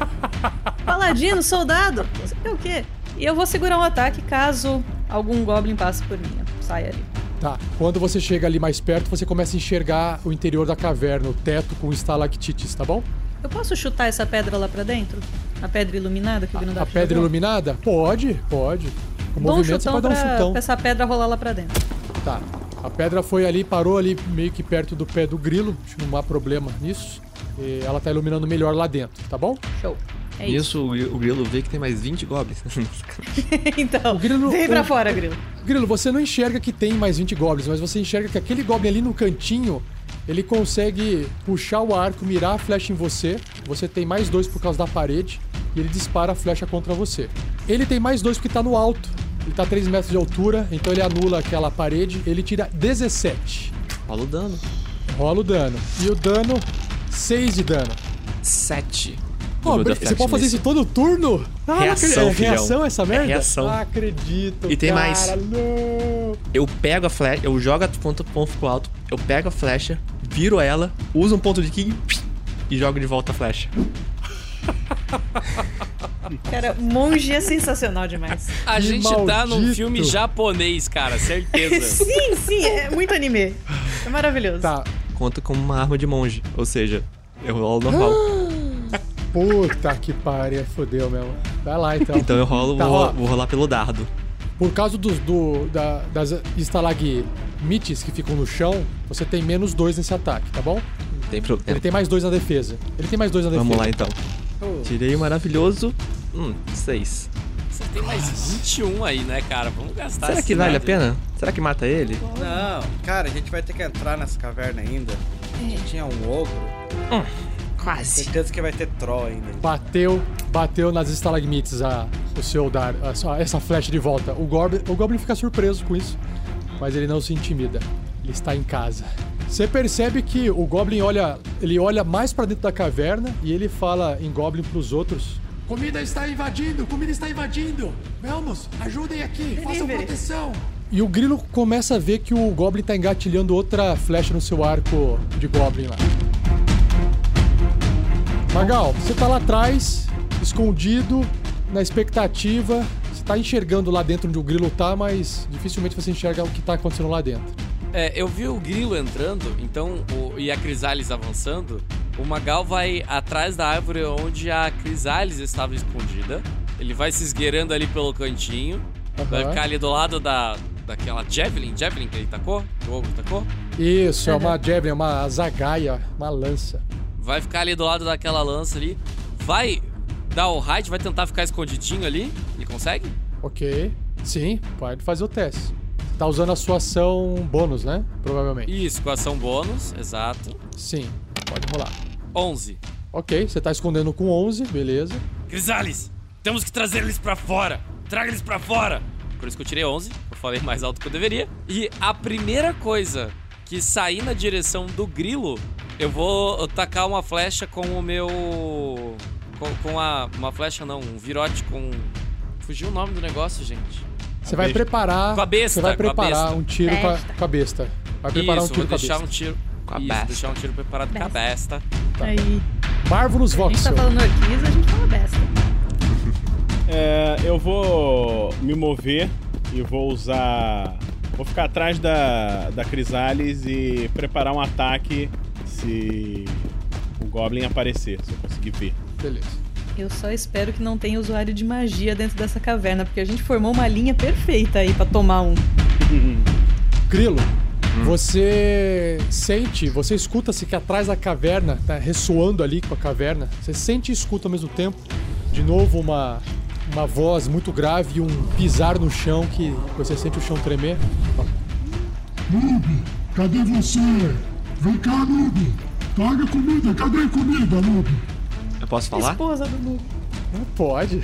paladino, soldado, você quer o quê? E eu vou segurar um ataque caso algum goblin passe por mim. Sai ali. Tá. Quando você chega ali mais perto, você começa a enxergar o interior da caverna, o teto com estalactites, tá bom? Eu posso chutar essa pedra lá pra dentro? A pedra iluminada que o Grandorf A, a pedra jogou? Iluminada? Pode, pode. Com Dou movimento um você pode dar um pra, chutão. Pra essa pedra rolar lá pra dentro. Tá. A pedra foi ali, parou ali meio que perto do pé do grilo. Acho que não há problema nisso. E ela tá iluminando melhor lá dentro, tá bom? Show. É isso, o grilo vê que tem mais vinte goblins. Então, grilo, vem pra o, fora, grilo. Grilo, você não enxerga que tem mais vinte goblins, mas você enxerga que aquele goblin ali no cantinho, ele consegue puxar o arco, mirar a flecha em você. Você tem mais dois por causa da parede e ele dispara a flecha contra você. Ele tem mais dois porque tá no alto. Ele tá a três metros de altura, então ele anula aquela parede. Ele tira dezessete. Rola o dano. Rola o dano. E o dano, seis de dano. sete. Oh, você pode fazer isso todo turno? Ah, reação, é reação essa merda? É reação. Ah, acredito, E tem cara, mais. Não. Eu pego a flecha, eu jogo a ponta ponto pro alto, eu pego a flecha, viro ela, uso um ponto de ki e jogo de volta a flecha. Cara, monge é sensacional demais. A que gente maldito. Tá num filme japonês, cara, certeza. Sim, sim, é muito anime. É maravilhoso. Tá. Conta como uma arma de monge, ou seja, eu rolo normal. Puta que pariu, fodeu mesmo. Vai lá então. Então eu rolo, tá, vou, vou rolar pelo dardo. Por causa dos, do, da, das estalagmites que ficam no chão, você tem menos dois nesse ataque, tá bom? Tem problema. Ele tem mais dois na defesa. Ele tem mais dois na defesa. Vamos lá então. Oh. Tirei maravilhoso. Hum, seis. Você tem mais vinte e um aí, né, cara? Vamos gastar. Será que vale a pena? Será que mata ele? Não. Cara, a gente vai ter que entrar nessa caverna ainda. A gente tinha um ogro. Hum. Quase. Certeza que vai ter troll ainda. Bateu, bateu nas estalagmites a, o seu dar, a, a, essa flecha de volta. O Goblin, o Goblin fica surpreso com isso, mas ele não se intimida. Ele está em casa. Você percebe que o Goblin olha, ele olha mais para dentro da caverna e ele fala em Goblin para os outros. Comida está invadindo, comida está invadindo. Vamos, ajudem aqui, façam proteção. E o Grilo começa a ver que o Goblin está engatilhando outra flecha no seu arco de Goblin lá. Magal, você tá lá atrás, escondido, na expectativa. Você tá enxergando lá dentro onde o grilo tá, mas dificilmente você enxerga o que tá acontecendo lá dentro. É, eu vi o grilo entrando, então, o, e a Crisális avançando. O Magal vai atrás da árvore onde a Crisális estava escondida. Ele vai se esgueirando ali pelo cantinho. Uhum. Vai ficar ali do lado da, daquela Javelin, Javelin que ele tacou? Que o ogro tacou? Isso, é uma Javelin, uma zagaia, uma lança. Vai ficar ali do lado daquela lança ali. Vai dar o hide, vai tentar ficar escondidinho ali. Ele consegue? Ok. Sim, pode fazer o teste. Você tá usando a sua ação bônus, né? Provavelmente. Isso, com a ação bônus, exato. Sim, pode rolar. onze. Ok, você tá escondendo com onze, beleza. Crisális, temos que trazer eles pra fora. Traga eles pra fora. Por isso que eu tirei onze, eu falei mais alto que eu deveria. E a primeira coisa que sair na direção do grilo... Eu vou tacar uma flecha com o meu... Com, com a... Uma flecha não, um virote com... Fugiu o nome do negócio, gente. Você vai preparar... Com a besta. Você vai preparar um tiro com a, com a besta. Vai preparar Isso, um tiro com a besta. Um tiro, com a isso, besta. deixar um tiro preparado besta. com a besta. Tá. Aí. Marvelous Voxel. A gente tá falando orquiz, a gente fala besta. É, eu vou me mover e vou usar... Vou ficar atrás da, da Crisális e preparar um ataque... Se o Goblin aparecer, se eu conseguir ver. Beleza. Eu só espero que não tenha usuário de magia dentro dessa caverna, porque a gente formou uma linha perfeita aí pra tomar um. Grilo, hum. você sente, você escuta-se que atrás da caverna, tá ressoando ali com a caverna, você sente e escuta ao mesmo tempo, de novo uma, uma voz muito grave e um pisar no chão que você sente o chão tremer. Noob, cadê você? Vem cá, Noob! Traga comida! Cadê a comida, Noob? Posso falar? Esposa do noob. Não pode.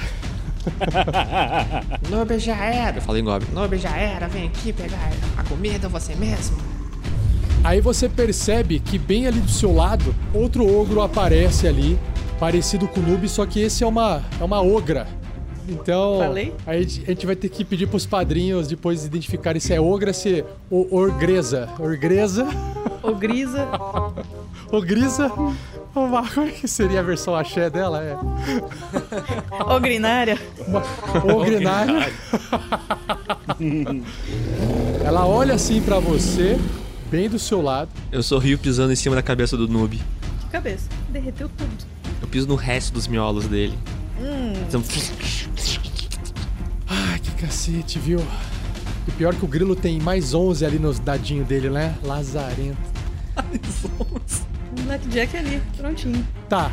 Noob já era. Eu falei em Goblin. Noob já era, vem aqui pegar a comida, você mesmo. Aí você percebe que bem ali do seu lado, outro ogro aparece ali, parecido com o noob, só que esse é uma, é uma ogra. Então, Falei? Aí a gente vai ter que pedir pros padrinhos depois identificarem se é ogra, se é orgresa. Orgresa. Ogrisa. Ogrisa. Uma coisa que seria a versão axé dela, é. Ogrinária. Uma... Ogrinária. Ela olha assim pra você, bem do seu lado. Eu sorrio pisando em cima da cabeça do noob. Que cabeça? Derreteu tudo. Eu piso no resto dos miolos dele. Hum. Então... Ai, que cacete, viu? E pior que o grilo tem mais onze ali nos dadinhos dele, né? Lazarento. Mais onze? O Blackjack ali, prontinho. Tá.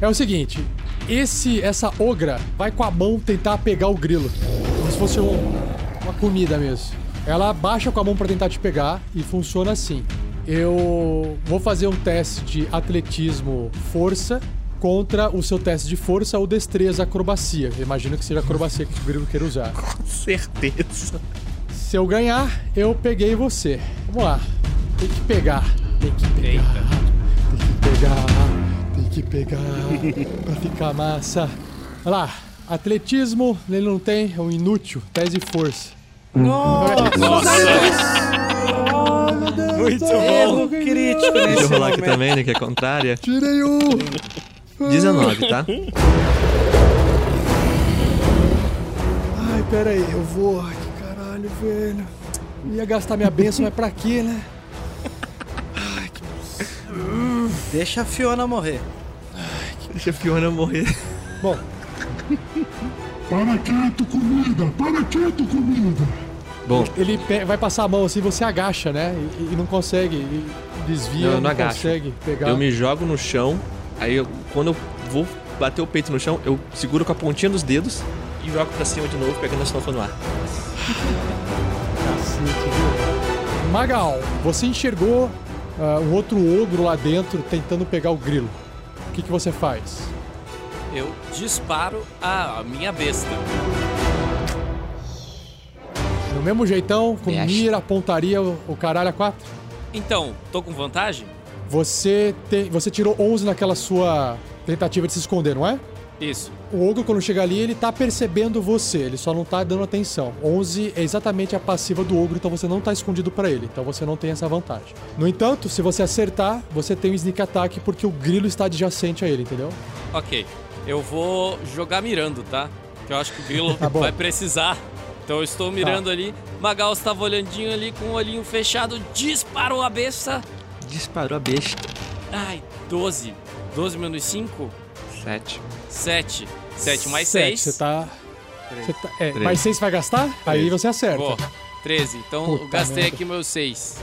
É o seguinte, esse, essa ogra vai com a mão tentar pegar o grilo. Como se fosse um, uma comida mesmo. Ela abaixa com a mão pra tentar te pegar e funciona assim. Eu vou fazer um teste de atletismo força contra o seu teste de força ou destreza acrobacia. Eu imagino que seja acrobacia que o grilo queira usar. Com certeza. Se eu ganhar, eu peguei você. Vamos lá. Tem que pegar. Tem que pegar. Eita. Tem que pegar, tem que pegar pra ficar massa. Olha lá, atletismo, ele não tem, é um inútil, tese e força. Nossa! Nossa. Oh, meu Deus. Muito bom! Erro crítico, né? Deixa eu rolar aqui também, né, que é contrária. Tirei um! dezenove, tá? Ai, pera aí, eu vou... Ai, que caralho, velho. Eu ia gastar minha bênção, mas pra quê, né? Deixa a Fiona morrer. Ai, que... Deixa a Fiona morrer. Bom. Para quieto, comida! Para quieto, comida! Bom. Ele vai passar a mão assim, você agacha, né? E, e não consegue. E desvia, não, eu não, não consegue pegar. Eu me jogo no chão. Aí, eu, quando eu vou bater o peito no chão, eu seguro com a pontinha dos dedos e jogo pra cima de novo, pegando a estofa no ar. Cacete, viu? Magal, você enxergou... Uh, um outro ogro lá dentro tentando pegar o grilo. O que, que você faz? Eu disparo a minha besta. Do mesmo jeitão, com mira, pontaria, o caralho a quatro? Então, tô com vantagem? Você, tem, você tirou onze naquela sua tentativa de se esconder, não é? Isso. O ogro, quando chega ali, ele tá percebendo você, ele só não tá dando atenção. onze é exatamente a passiva do ogro, então você não tá escondido pra ele, então você não tem essa vantagem. No entanto, se você acertar, você tem um sneak attack porque o grilo está adjacente a ele, entendeu? Ok, eu vou jogar mirando, tá? Que eu acho que o grilo tá vai precisar. Então eu estou mirando tá. ali. Magal estava olhandinho ali com o olhinho fechado, disparou a besta. Disparou a besta. Ai, doze. doze menos cinco? sete. sete. sete mais seis. Você tá... Você tá... É, mais seis vai gastar? treze. Aí você acerta. Boa. treze. Então puta eu gastei merda. Aqui meus seis.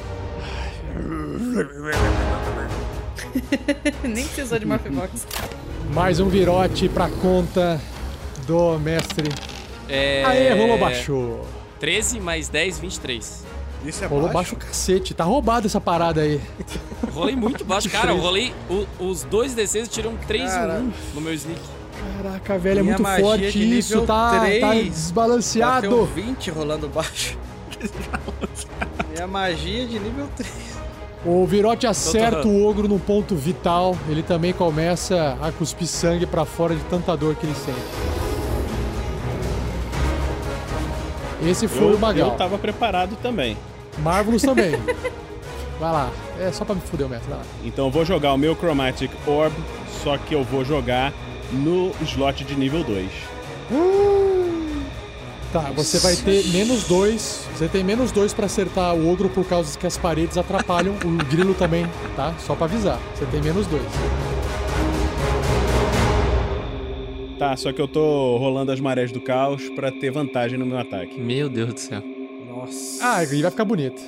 Nem precisou de Morphbox. Mais um virote pra conta do mestre. É... Aê, rolou baixo. treze mais dez, vinte e três. Isso é rolou baixo? Baixo cacete. Tá roubado essa parada aí. Rolei muito baixo. Cara, eu rolei o, os dois D seis e tirei um três um no meu sneak. Caraca, velho, é muito forte isso. Tá, tá desbalanceado. Bateu vinte rolando baixo. É a magia de nível três. O virote acerta o ogro num ponto vital. Ele também começa a cuspir sangue pra fora de tanta dor que ele sente. Esse foi eu, o Magal. Eu tava preparado também. Marvelous também. Vai lá. É só pra me fuder o mestre. Vai lá. Então eu vou jogar o meu Chromatic Orb, só que eu vou jogar no slot de nível dois. Uh, tá, você vai ter menos dois. Você tem menos dois pra acertar o ogro por causa que as paredes atrapalham. O grilo também, tá? Só pra avisar. Você tem menos dois. Tá, só que eu tô rolando as marés do caos pra ter vantagem no meu ataque. Meu Deus do céu. Nossa. Ah, e vai ficar bonito.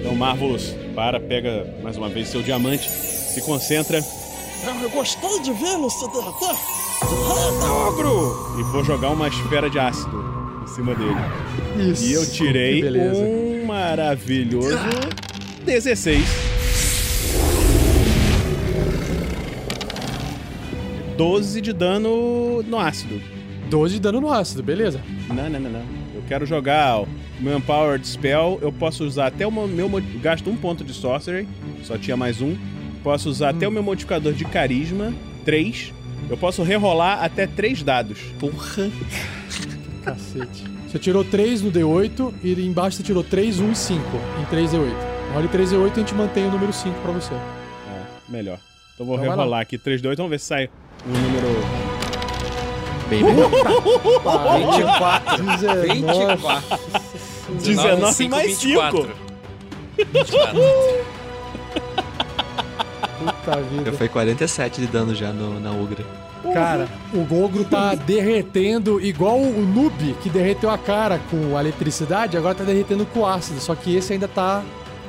Então, Marvelous, para, pega mais uma vez seu diamante, se concentra. Eu gostei de vê-lo se derreter. Derreta, ogro! E vou jogar uma esfera de ácido em cima dele. Isso. E eu tirei um maravilhoso dezesseis. doze de dano no ácido. doze de dano no ácido, beleza. Não, não, não, não. Eu quero jogar o Manpower Spell. Eu posso usar até o meu... Gasto um ponto de Sorcery. Só tinha mais um. Posso usar hum. até o meu modificador de Carisma. três. Eu posso rerolar até três dados. Porra. Cacete. Você tirou três no D oito e embaixo você tirou três, um e cinco em três D oito. Role três D oito e a gente mantém o número cinco pra você. É, melhor. Então vou então rerolar aqui três D oito. Vamos ver se sai o número... Baby. vinte e quatro, dezenove mais cinco, vinte e quatro. Puta vida. Eu fui quarenta e sete de dano já no, na Ugra. Cara, o Gogro tá derretendo igual o noob que derreteu a cara com a eletricidade, agora tá derretendo com o ácido, só que esse ainda tá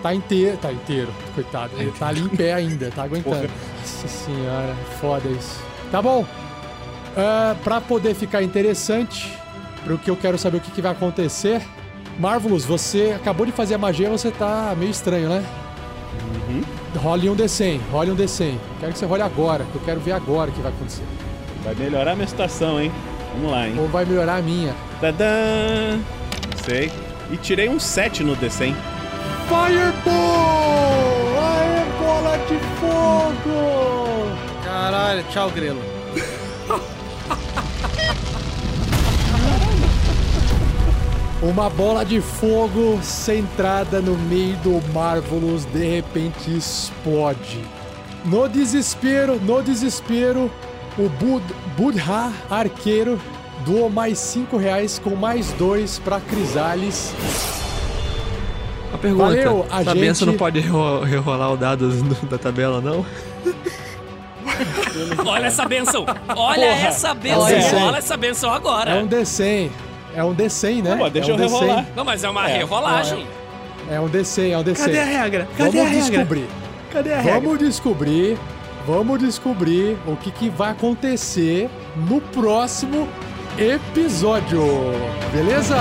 tá inteiro, tá inteiro, coitado. Ele tá ali em pé ainda, tá aguentando. Porra. Nossa senhora, foda isso. Tá bom. Uh, pra poder ficar interessante, pro que eu quero saber o que, que vai acontecer. Marvelous, você acabou de fazer a magia, você tá meio estranho, né? Uhum. Role um D cem, role um D cem. Quero que você role agora, que eu quero ver agora o que vai acontecer. Vai melhorar a minha situação, hein? Vamos lá, hein? Ou vai melhorar a minha. Tadã! Não sei. E tirei um sete no D cem. Fireball! Aê, bola de fogo! Caralho, tchau, grelo. Uma bola de fogo centrada no meio do Marvelous de repente explode. No desespero, no desespero, o Bud Budha, arqueiro, doou mais cinco reais com mais dois pra Crisális. Uma pergunta, valeu, a gente... benção não pode rerolar o dado da tabela, não? Olha essa benção! Olha Porra, essa benção! É Olha essa benção agora! É um D cem. É um D cem, né? Não, deixa é um eu D cem. Rerolar. Não, mas é uma é, rerolagem. É, é um D cem, é um D cem. Cadê a regra? Cadê vamos a regra? Descobrir. Cadê a regra? Vamos descobrir. Vamos descobrir o que, que vai acontecer no próximo episódio. Beleza?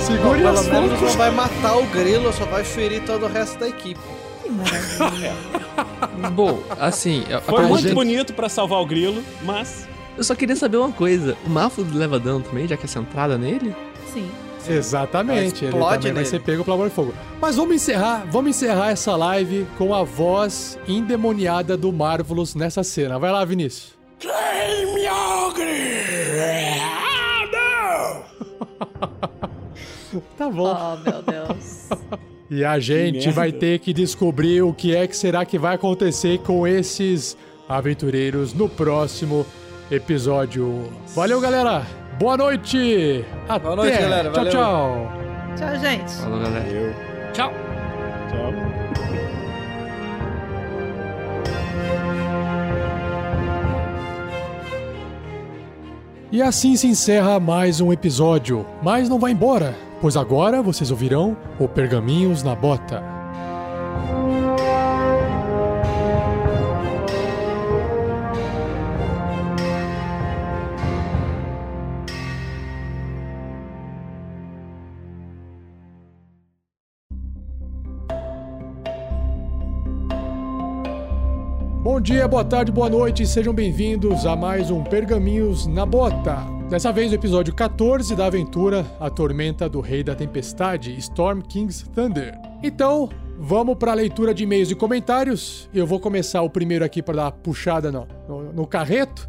Segure as pontas. Não vai matar o grilo, só vai ferir todo o resto da equipe. É. Bom, assim... Foi muito gente... bonito pra salvar o grilo, mas... Eu só queria saber uma coisa. O Mafo leva dano também, já que é centrada nele? Sim. Exatamente. Ele também nele. Vai ser pego pelo amor de fogo. Mas vamos encerrar, vamos encerrar essa live com a voz endemoniada do Marvelous nessa cena. Vai lá, Vinícius. Quem me Tá bom. Oh, meu Deus. E a gente vai ter que descobrir o que é que será que vai acontecer com esses aventureiros no próximo episódio. Valeu, galera. Boa noite. Até. Boa noite, galera. Valeu. Tchau, tchau. Tchau, gente. Falou, galera. Valeu. Tchau. Tchau. E assim se encerra mais um episódio. Mas não vai embora, pois agora vocês ouvirão o Pergaminhos na Bota. Bom dia, boa tarde, boa noite, sejam bem-vindos a mais um Pergaminhos na Bota. Dessa vez o episódio quatorze da aventura A Tormenta do Rei da Tempestade, Storm King's Thunder. Então, vamos para a leitura de e-mails e comentários. Eu vou começar o primeiro aqui para dar uma puxada no, no, no carreto.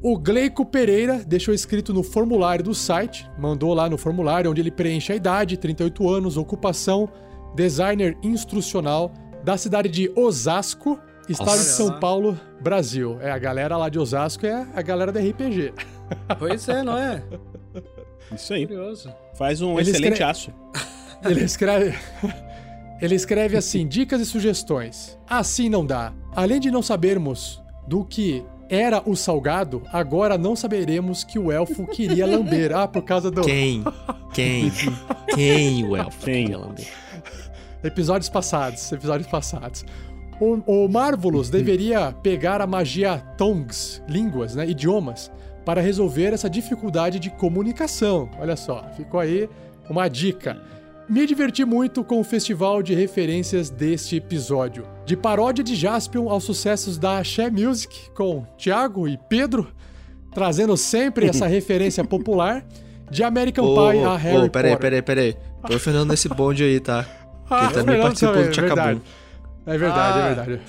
O Gleico Pereira deixou escrito no formulário do site, mandou lá no formulário onde ele preenche a idade, trinta e oito anos, ocupação, designer instrucional da cidade de Osasco, Estado de São Paulo, Brasil. É, a galera lá de Osasco é a galera da R P G. Pois é, não é? Isso aí. Curioso. Faz um Ele excelente escreve... aço. Ele escreve... Ele escreve assim, dicas e sugestões. Assim não dá. Além de não sabermos do que era o salgado, agora não saberemos que o elfo queria lamber. Ah, por causa do... Quem? Quem? Quem o elfo Quem? queria lamber? Episódios passados, episódios passados. O Marvelous deveria pegar a magia tongues, línguas, né, idiomas, para resolver essa dificuldade de comunicação. Olha só, ficou aí uma dica. Me diverti muito com o festival de referências deste episódio. De paródia de Jaspion aos sucessos da Axé Music, com Thiago e Pedro, trazendo sempre essa referência popular, de American oh, Pie a Harry oh, peraí, Potter. Peraí, peraí, peraí. Tô Fernando nesse bonde aí, tá? Ah, ele também participou do Tchacabum. É verdade, ah. é verdade.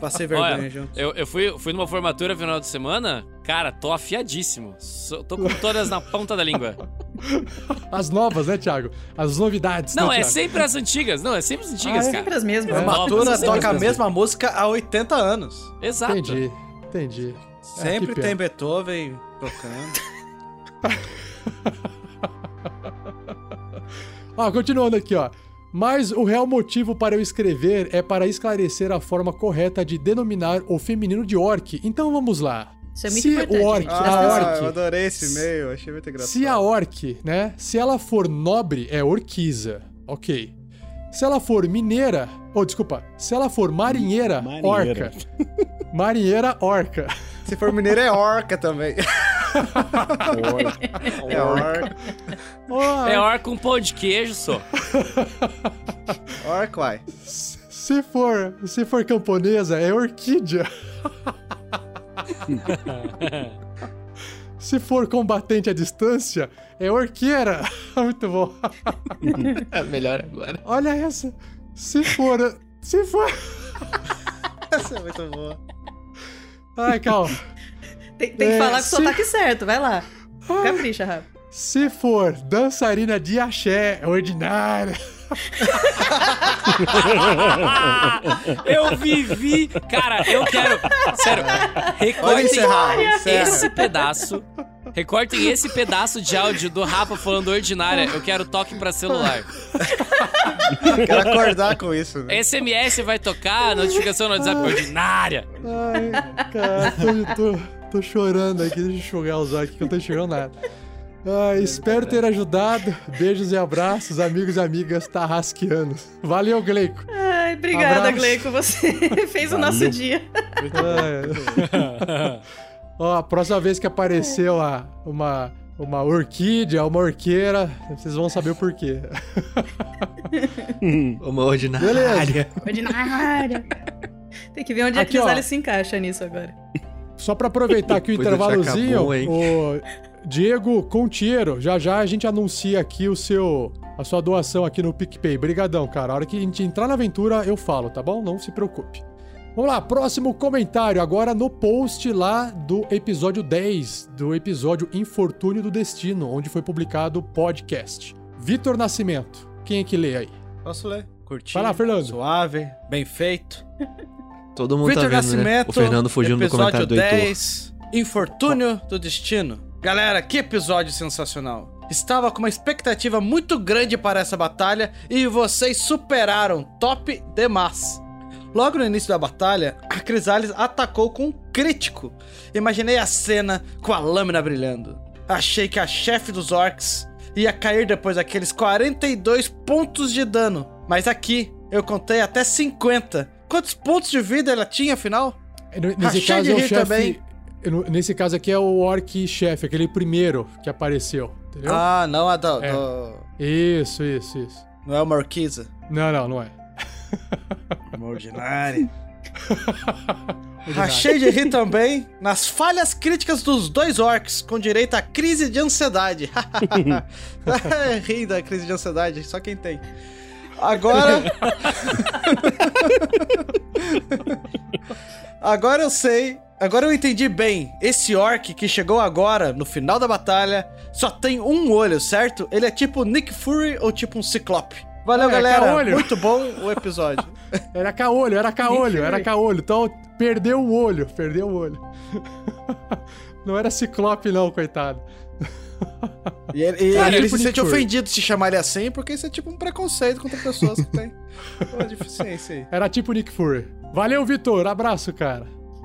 Passei vergonha. Olha, junto. Eu, eu fui, fui numa formatura final de semana, cara, tô afiadíssimo. So, tô com todas na ponta da língua. As novas, né, Thiago? As novidades. Não, né, é Thiago? sempre as antigas. Não, é sempre as antigas, ah, é cara. É sempre as mesmas. Formatura toca a mesma música há oitenta anos. Exato. Entendi, entendi. Sempre é, tem Beethoven tocando. Ó, continuando aqui, ó. Mas o real motivo para eu escrever é para esclarecer a forma correta de denominar o feminino de orc. Então vamos lá. Isso é muito se importante. O orc, ah, a orc, eu adorei esse e-mail, achei muito engraçado. Se a orc, né? Se ela for nobre, é orquiza. Ok. Se ela for mineira... Oh, desculpa. Se ela for marinheira, marinheira. orca. Marinheira, orca. Se for mineira, é orca também. É orca. É orca um pão de queijo só. Orca, uai. Se for, se for camponesa, é orquídea. Se for combatente à distância, é orqueira. Muito bom. É melhor agora. Olha essa. Se for... Se for... Essa é muito boa. Ai, calma. Tem, tem é, que falar com se... o sotaque certo, vai lá. Capricha, Rafa. Se for dançarina de axé, ordinária. Eu vivi... Cara, eu quero... Sério, recortem esse pedaço. Recortem esse pedaço de áudio do Rafa falando ordinária. Eu quero toque pra celular. Eu quero acordar com isso. Né? S M S vai tocar, notificação no WhatsApp ordinária. Ai, cara, tô, tô, tô chorando aqui. Deixa eu enxugar os olhos aqui que eu não tô enxugando nada. Ah, espero ter ajudado. Beijos e abraços, amigos e amigas tarrasquianos. Valeu, Gleico. Ai, obrigada, abraço. Gleico. Você fez o nosso Valeu. dia. Ah, é. Ó, a próxima vez que aparecer uma, uma, uma orquídea, uma orqueira, vocês vão saber o porquê. Uma ordinária. Beleza. Ordinária. Tem que ver onde aqui, a Crisális se encaixa nisso agora. Só pra aproveitar aqui o intervalozinho, acabou, o... Diego Contiero, já já a gente anuncia aqui o seu, a sua doação aqui no PicPay. Brigadão, cara. A hora que a gente entrar na aventura, eu falo, tá bom? Não se preocupe. Vamos lá, próximo comentário. Agora no post lá do episódio dez, do episódio Infortúnio do Destino, onde foi publicado o podcast. Vitor Nascimento, quem é que lê aí? Posso ler? Curtinho. Vai lá, Fernando. Suave, bem feito. Todo mundo Vitor tá vendo, Nascimento, né? O Fernando fugindo do comentário do Heitor. Episódio dez, Infortúnio do Destino. Galera, que episódio sensacional! Estava com uma expectativa muito grande para essa batalha e vocês superaram, top demais! Logo no início da batalha, a Crisális atacou com um crítico. Imaginei a cena com a lâmina brilhando. Achei que a chefe dos orcs ia cair depois daqueles quarenta e dois pontos de dano, mas aqui eu contei até cinquenta. Quantos pontos de vida ela tinha, afinal? Nesse Achei caso, de rir também. Nesse caso aqui é o orc-chefe, aquele primeiro que apareceu, entendeu? Ah, não é do... É. do... Isso, isso, isso. Não é uma orquiza? Não, não, não é. Uma ordinária. Achei de rir também nas falhas críticas dos dois orcs, com direito à crise de ansiedade. Ri da crise de ansiedade, só quem tem. Agora... Agora eu sei... Agora eu entendi bem, esse orc que chegou agora, no final da batalha, só tem um olho, certo? Ele é tipo Nick Fury ou tipo um ciclope? Valeu, é, galera, caolho. Muito bom o episódio. Era caolho, era caolho, era caolho, então perdeu o olho, perdeu o olho. Não era ciclope não, coitado. E ele, e Cara, ele é tipo se sente ofendido se chamar ele assim, porque isso é tipo um preconceito contra pessoas que têm uma deficiência aí. Era tipo Nick Fury. Valeu, Vitor, abraço, cara.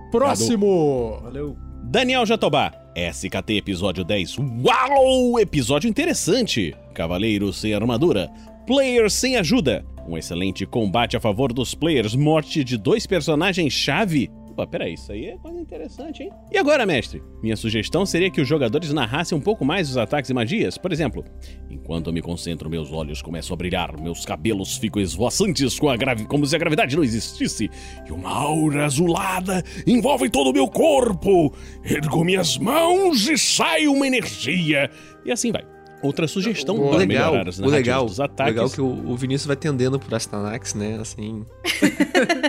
Próximo! Valeu! Daniel Jatobá, S K T episódio dez. Uau! Episódio interessante! Cavaleiro sem armadura, player sem ajuda, um excelente combate a favor dos players, morte de dois personagens-chave, Opa, peraí, isso aí é coisa interessante, hein? E agora, mestre? Minha sugestão seria que os jogadores narrassem um pouco mais os ataques e magias. Por exemplo, enquanto eu me concentro, meus olhos começam a brilhar, meus cabelos ficam esvoaçantes com a gravi... como se a gravidade não existisse, e uma aura azulada envolve todo o meu corpo. Ergo minhas mãos e sai uma energia. E assim vai. Outra sugestão o para legal, melhorar as narrativas legal, dos ataques. O legal é que o, o Vinícius vai tendendo por Astranax, né? Assim...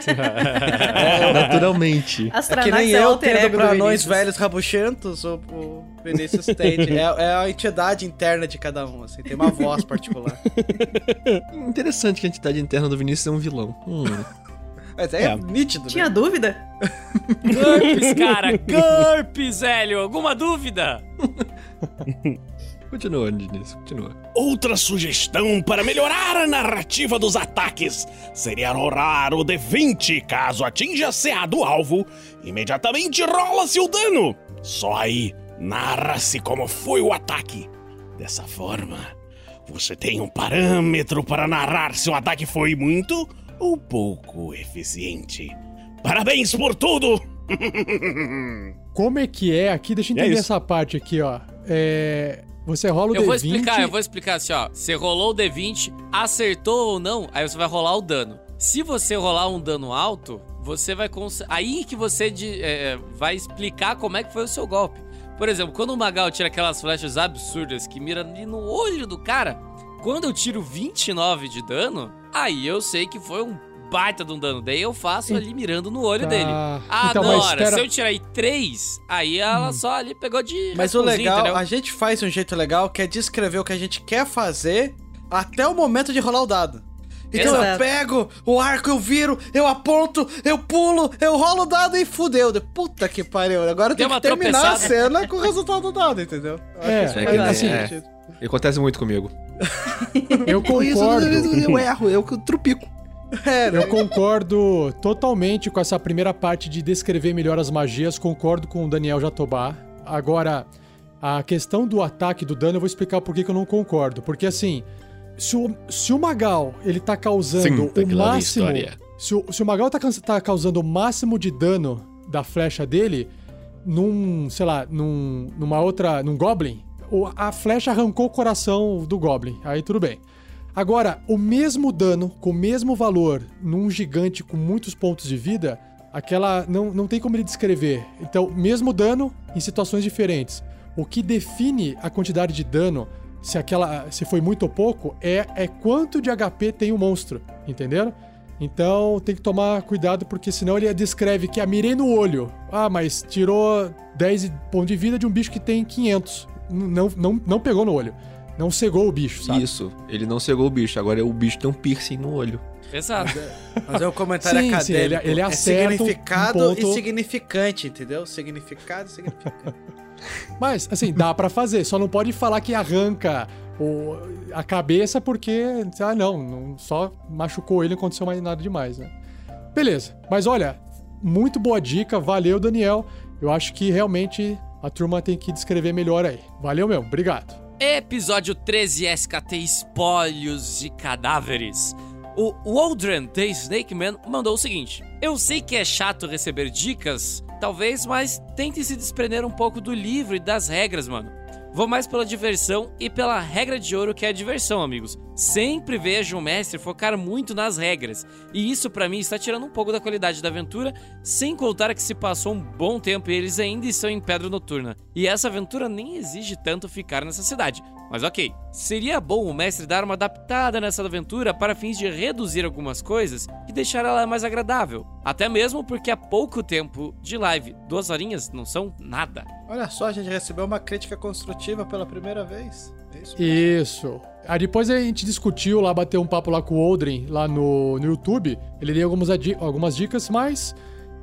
é, naturalmente. Astranax é que nem é eu tendo pra anões velhos rabuchentos ou pro Vinícius Tate. É, é a entidade interna de cada um, assim. Tem uma voz particular. Interessante que a entidade interna do Vinícius é um vilão. Hum... Mas é, é nítido, né? Tinha dúvida? GURPS, cara! GURPS, velho! Alguma dúvida? Continua, Denise, continua. Outra sugestão para melhorar a narrativa dos ataques seria rolar o D vinte caso atinja a C A do alvo. Imediatamente rola-se o dano. Só aí, narra-se como foi o ataque. Dessa forma, você tem um parâmetro para narrar se o ataque foi muito ou pouco eficiente. Parabéns por tudo! Como é que é aqui? Deixa eu entender é essa parte aqui, ó. É... Você rola o D vinte... Eu vou explicar, eu vou explicar assim, ó. Você rolou o D vinte, acertou ou não, aí você vai rolar o dano. Se você rolar um dano alto, você vai... Cons... Aí que você de, é, vai explicar como é que foi o seu golpe. Por exemplo, quando o Magal tira aquelas flechas absurdas que mira ali no olho do cara, quando eu tiro vinte e nove de dano, aí eu sei que foi um baita de um dano. Daí eu faço ali mirando no olho ah, dele. Ah, então, não, espera... se eu tirar aí três, aí ela hum. só ali pegou de... Mas o legal, entendeu? A gente faz de um jeito legal, que é descrever o que a gente quer fazer até o momento de rolar o dado. Então exato. Eu pego o arco, eu viro, eu aponto, eu pulo, eu rolo o dado e fudeu. Puta que pariu. Agora tem que terminar tropeçada. A cena com o resultado do dado, entendeu? É, acho que isso é, é, assim, é. É. Acontece muito comigo. Eu concordo. Eu erro, eu trupico. É, né? Eu concordo totalmente com essa primeira parte de descrever melhor as magias, concordo com o Daniel Jatobá. Agora, a questão do ataque do dano, eu vou explicar por que eu não concordo. Porque assim, se o, se o Magal, ele tá causando sim, o máximo... Se o, se o Magal tá, tá causando o máximo de dano da flecha dele, num, sei lá, num, numa outra, num Goblin, a flecha arrancou o coração do Goblin, aí tudo bem. Agora, o mesmo dano, com o mesmo valor, num gigante com muitos pontos de vida, aquela não, não tem como ele descrever. Então, mesmo dano em situações diferentes. O que define a quantidade de dano, se, aquela, se foi muito ou pouco, é, é quanto de H P tem o monstro, entenderam? Então, tem que tomar cuidado, porque senão ele descreve que ah, mirei no olho. Ah, mas tirou dez pontos de vida de um bicho que tem quinhentos. Não, não, não pegou no olho. Não cegou o bicho, sabe? Isso, ele não cegou o bicho. Agora o bicho tem um piercing no olho. Exato. Mas é um comentário sim, acadêmico. Sim, ele, ele é significado um ponto... e significante, entendeu? Significado e significante. Mas, assim, dá pra fazer. Só não pode falar que arranca o... a cabeça porque... Ah, não, não. Só machucou ele, não aconteceu mais nada demais, né? Beleza. Mas, olha, muito boa dica. Valeu, Daniel. Eu acho que, realmente, a turma tem que descrever melhor aí. Valeu mesmo. Obrigado. Episódio treze S K T Espólios de Cadáveres. O Waldron The Snake Man mandou o seguinte: eu sei que é chato receber dicas, talvez, mas tente se desprender um pouco do livro e das regras, mano. Vou mais pela diversão e pela regra de ouro que é a diversão, amigos. Sempre vejo o mestre focar muito nas regras, e isso pra mim está tirando um pouco da qualidade da aventura, sem contar que se passou um bom tempo e eles ainda estão em Pedra Noturna. E essa aventura nem exige tanto ficar nessa cidade. Mas ok, seria bom o mestre dar uma adaptada nessa aventura para fins de reduzir algumas coisas e deixar ela mais agradável. Até mesmo porque há pouco tempo de live, duas horinhas não são nada. Olha só, a gente recebeu uma crítica construtiva pela primeira vez. É isso. Isso. Aí depois a gente discutiu lá, bateu um papo lá com o Oldrin, lá no, no YouTube. Ele deu algumas, algumas dicas, mas...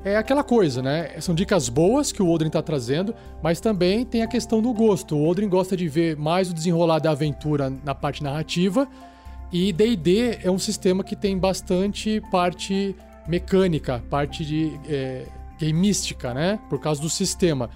É aquela coisa, né? São dicas boas que o Oldrin tá trazendo, mas também tem a questão do gosto. O Oldrin gosta de ver mais o desenrolar da aventura na parte narrativa, e D e D é um sistema que tem bastante parte mecânica, parte de é, gameística, né? Por causa do sistema.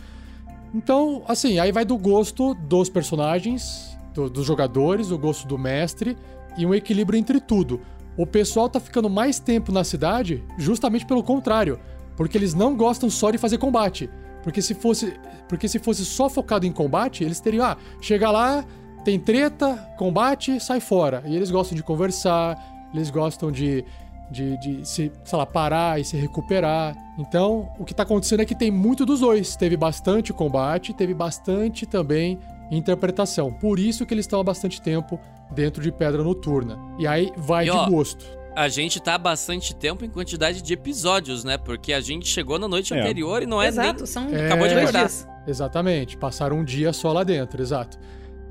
Então, assim, aí vai do gosto dos personagens, do, dos jogadores, o gosto do mestre e um equilíbrio entre tudo. O pessoal tá ficando mais tempo na cidade justamente pelo contrário. Porque eles não gostam só de fazer combate. Porque se fosse, porque se fosse só focado em combate, eles teriam... Ah, chega lá, tem treta, combate, sai fora. E eles gostam de conversar, eles gostam de... De, de se, sei lá, parar e se recuperar. Então, o que tá acontecendo é que tem muito dos dois. Teve bastante combate, teve bastante também interpretação. Por isso que eles estão há bastante tempo dentro de Pedra Noturna. E aí vai e de ó, gosto. A gente tá há bastante tempo em quantidade de episódios, né? Porque a gente chegou na noite é. anterior e não é exato, nem... São... Acabou é... de acordar. Exatamente. Passaram um dia só lá dentro, exato.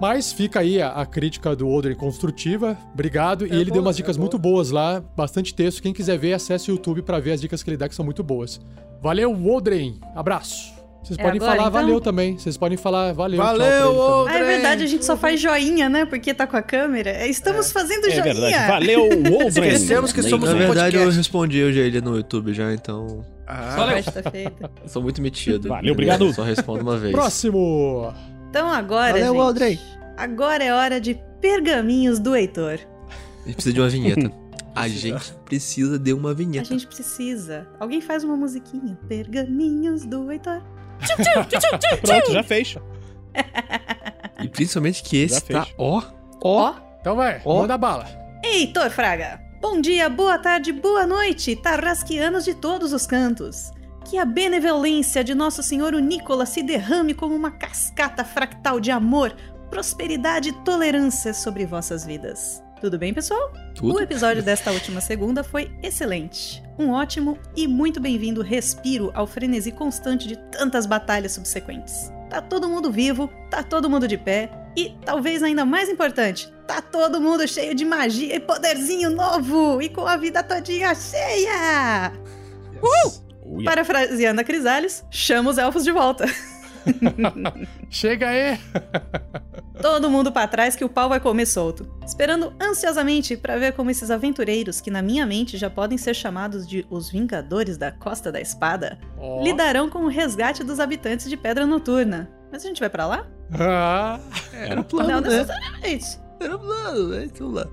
Mas fica aí a, a crítica do Odren construtiva. Obrigado. É e ele boa, deu umas dicas é muito boa. boas lá. Bastante texto. Quem quiser ver, acesse o YouTube pra ver as dicas que ele dá, que são muito boas. Valeu, Odren. Abraço. Vocês é podem agora, falar então? Valeu também. Vocês podem falar valeu. Valeu, Odren. Ah, é verdade, a gente só faz joinha, né? Porque tá com a câmera. Estamos é. fazendo é joinha. É verdade. Valeu, Odren. Esquecemos que somos um podcast. Na verdade, eu respondi hoje a ele no YouTube já, então... Ah. Só valeu. Eu sou muito metido. Valeu, obrigado. Eu só respondo uma vez. Próximo... Então agora, valeu, gente, Audrey. Agora é hora de pergaminhos do Heitor. A gente precisa de uma vinheta. A gente precisa de uma vinheta. A gente precisa. Alguém faz uma musiquinha. Pergaminhos do Heitor. Tchum, tchum, tchum, tchum, tchum. Pronto, já fez. E principalmente que esse tá ó, ó. Então vai, ó. Manda bala. Heitor Fraga. Bom dia, boa tarde, boa noite, tarrasqueanos de todos os cantos. Que a benevolência de nosso senhor o Nicolas se derrame como uma cascata fractal de amor, prosperidade e tolerância sobre vossas vidas. Tudo bem, pessoal? Tudo. O episódio desta última segunda foi excelente. Um ótimo e muito bem-vindo respiro ao frenesi constante de tantas batalhas subsequentes. Tá todo mundo vivo, tá todo mundo de pé e, talvez ainda mais importante, tá todo mundo cheio de magia e poderzinho novo e com a vida todinha cheia! Yes. Uh! Oh, yeah. Parafraseando a Crisális, chama os elfos de volta. Chega aí! Todo mundo pra trás que o pau vai comer solto. Esperando ansiosamente pra ver como esses aventureiros, que na minha mente já podem ser chamados de os Vingadores da Costa da Espada, oh. lidarão com o resgate dos habitantes de Pedra Noturna. Mas a gente vai pra lá? Ah, era o plano, não, né? Necessariamente. Era o plano, né? Então lá.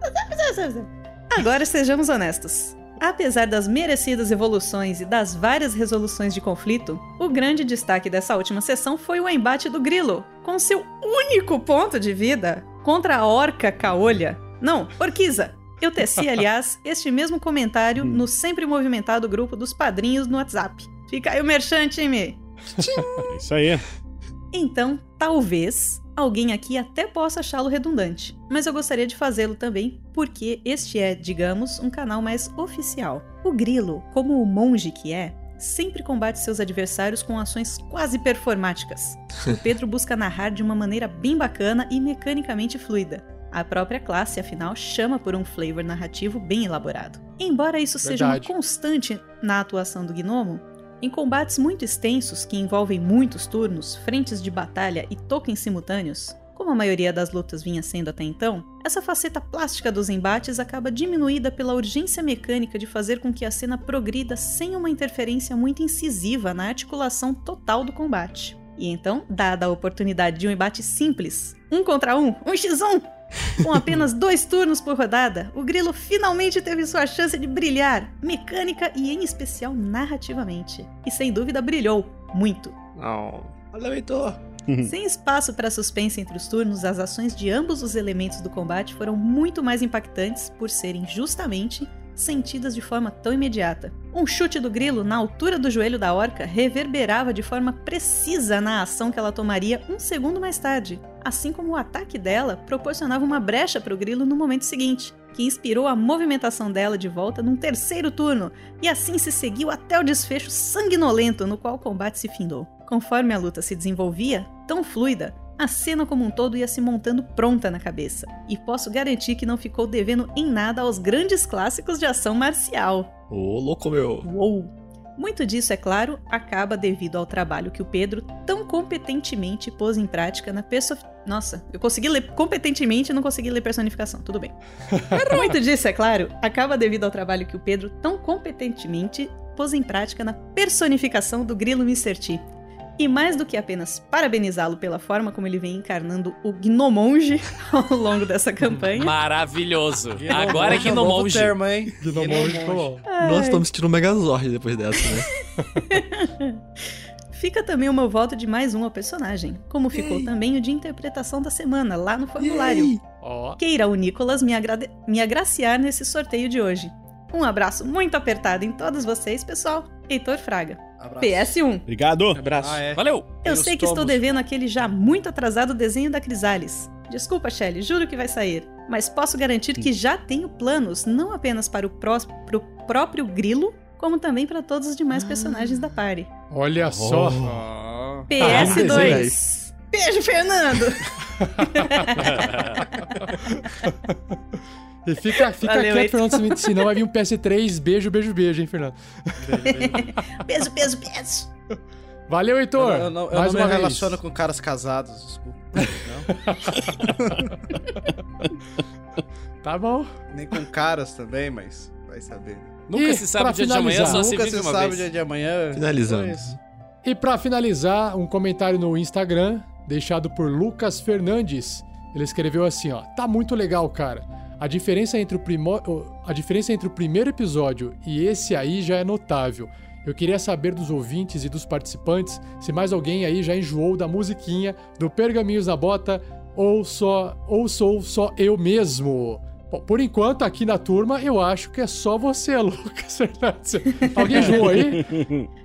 Agora sejamos honestos. Apesar das merecidas evoluções e das várias resoluções de conflito, o grande destaque dessa última sessão foi o embate do Grilo, com seu único ponto de vida contra a orca caolha. Não, orquiza! Eu teci, aliás, este mesmo comentário no sempre movimentado grupo dos padrinhos no WhatsApp. Fica aí o merchan, time! É isso aí. Então, talvez... Alguém aqui até possa achá-lo redundante, mas eu gostaria de fazê-lo também, porque este é, digamos, um canal mais oficial. O Grilo, como o monge que é, sempre combate seus adversários com ações quase performáticas. O Pedro busca narrar de uma maneira bem bacana e mecanicamente fluida. A própria classe, afinal, chama por um flavor narrativo bem elaborado. Embora isso seja um constante na atuação do Gnomo, em combates muito extensos, que envolvem muitos turnos, frentes de batalha e tokens simultâneos, como a maioria das lutas vinha sendo até então, essa faceta plástica dos embates acaba diminuída pela urgência mecânica de fazer com que a cena progrida sem uma interferência muito incisiva na articulação total do combate. E então, dada a oportunidade de um embate simples, um contra um, um x um, com apenas dois turnos por rodada, o Grilo finalmente teve sua chance de brilhar, mecânica e em especial narrativamente. E sem dúvida brilhou, muito. Oh, valeu, sem espaço para suspense entre os turnos, as ações de ambos os elementos do combate foram muito mais impactantes por serem justamente sentidas de forma tão imediata. Um chute do Grilo na altura do joelho da orca reverberava de forma precisa na ação que ela tomaria um segundo mais tarde, assim como o ataque dela proporcionava uma brecha para o Grilo no momento seguinte, que inspirou a movimentação dela de volta num terceiro turno, e assim se seguiu até o desfecho sanguinolento no qual o combate se findou. Conforme a luta se desenvolvia, tão fluida, a cena como um todo ia se montando pronta na cabeça, e posso garantir que não ficou devendo em nada aos grandes clássicos de ação marcial. Ô, louco meu! Uou! Muito disso, é claro, acaba devido ao trabalho que o Pedro tão competentemente pôs em prática na personificação... Nossa, eu consegui ler competentemente e não consegui ler personificação, tudo bem. Muito disso, é claro, acaba devido ao trabalho que o Pedro tão competentemente pôs em prática na personificação do Grilo mister T. E mais do que apenas parabenizá-lo pela forma como ele vem encarnando o Gnomonge ao longo dessa campanha. Maravilhoso. Agora é Gnomonge. Gnomonge. Nós estamos sentindo um Megazord depois dessa, né? Fica também o meu voto de mais um ao personagem, como ficou Ei. também o de interpretação da semana, lá no formulário. Oh. Queira o Nicolas me, agra me agraciar nesse sorteio de hoje. Um abraço muito apertado em todos vocês, pessoal. Heitor Fraga. Abraço. P S um. Obrigado. Abraço. Ah, é. Valeu. Eu Meus sei que tomos. estou devendo aquele já muito atrasado desenho da Crisális. Desculpa, Shelly, juro que vai sair. Mas posso garantir Sim. que já tenho planos, não apenas para o, pró para o próprio grilo, como também para todos os demais ah. personagens da party. Olha oh. só. P S dois. Ah, beijo, Fernando. E fica, fica Valeu, quieto, Fernando, então. senão vai vir um P S três. Beijo, beijo, beijo, hein, Fernando? Beijo, beijo, beijo. Valeu, Heitor. Eu, eu, eu não, eu não me vez. relaciono com caras casados, desculpa. Não. Tá bom. Nem com caras também, mas vai saber. Nunca e se sabe o dia de amanhã, só se Nunca se uma sabe o dia de amanhã. Finalizando. E pra finalizar, um comentário no Instagram, deixado por Lucas Fernandes. Ele escreveu assim, ó. Tá muito legal, cara. A diferença, entre o primo... a diferença entre o primeiro episódio e esse aí já é notável. Eu queria saber dos ouvintes e dos participantes se mais alguém aí já enjoou da musiquinha do Pergaminhos na Bota ou só ou sou só eu mesmo. Bom, por enquanto, aqui na turma, eu acho que é só você, Lucas Fernandes. Alguém enjoou aí?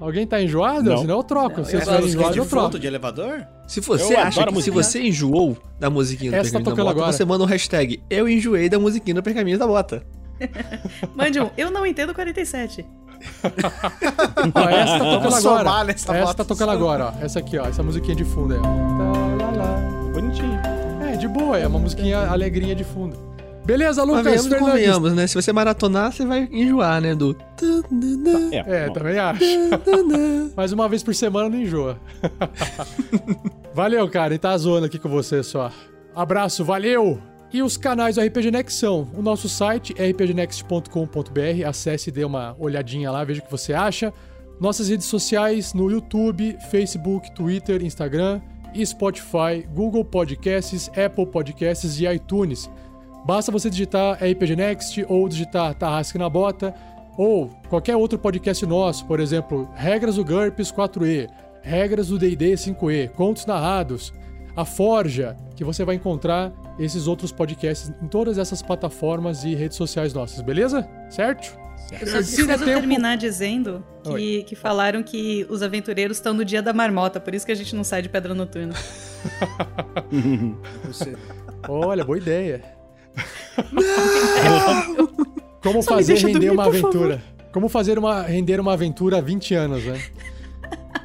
Alguém tá enjoado? Não. Senão eu troco. Não, se você é enjoado, eu troco. De elevador? Se você eu acha que se você enjoou da musiquinha do Essa Pergaminhos tá da Bota, agora. você manda um hashtag eu enjoei da musiquinha do Pergaminhos da Bota. Mande um, eu não entendo quarenta e sete. Ó, essa tá tocando agora. Essa bota. tá tocando agora, ó. Essa aqui, ó. Essa musiquinha de fundo aí, ó. Bonitinho. É, de boa, é uma musiquinha alegrinha de fundo. Beleza, Lucas Fernandes, né? Se você maratonar, você vai enjoar, né? Do. É, é também acho. Mas uma vez por semana não enjoa. Valeu, cara. E tá zoando aqui com você só. Abraço, valeu! E os canais do R P G Next são o nosso site, r p g next ponto com ponto b r, acesse e dê uma olhadinha lá, veja o que você acha. Nossas redes sociais no YouTube, Facebook, Twitter, Instagram, Spotify, Google Podcasts, Apple Podcasts e iTunes. Basta você digitar R P G Next ou digitar Tarrasque na Bota ou qualquer outro podcast nosso, por exemplo, Regras do GURPS quatro E, Regras do D e D cinco E, Contos Narrados, A Forja, que você vai encontrar esses outros podcasts em todas essas plataformas e redes sociais nossas, beleza? Certo? Eu só preciso terminar dizendo que, que falaram que os aventureiros estão no dia da marmota, por isso que a gente não sai de Pedra Noturna. Olha, boa ideia. Não! Como fazer render dormir, uma aventura? Favor. Como fazer uma render uma aventura há vinte anos, né?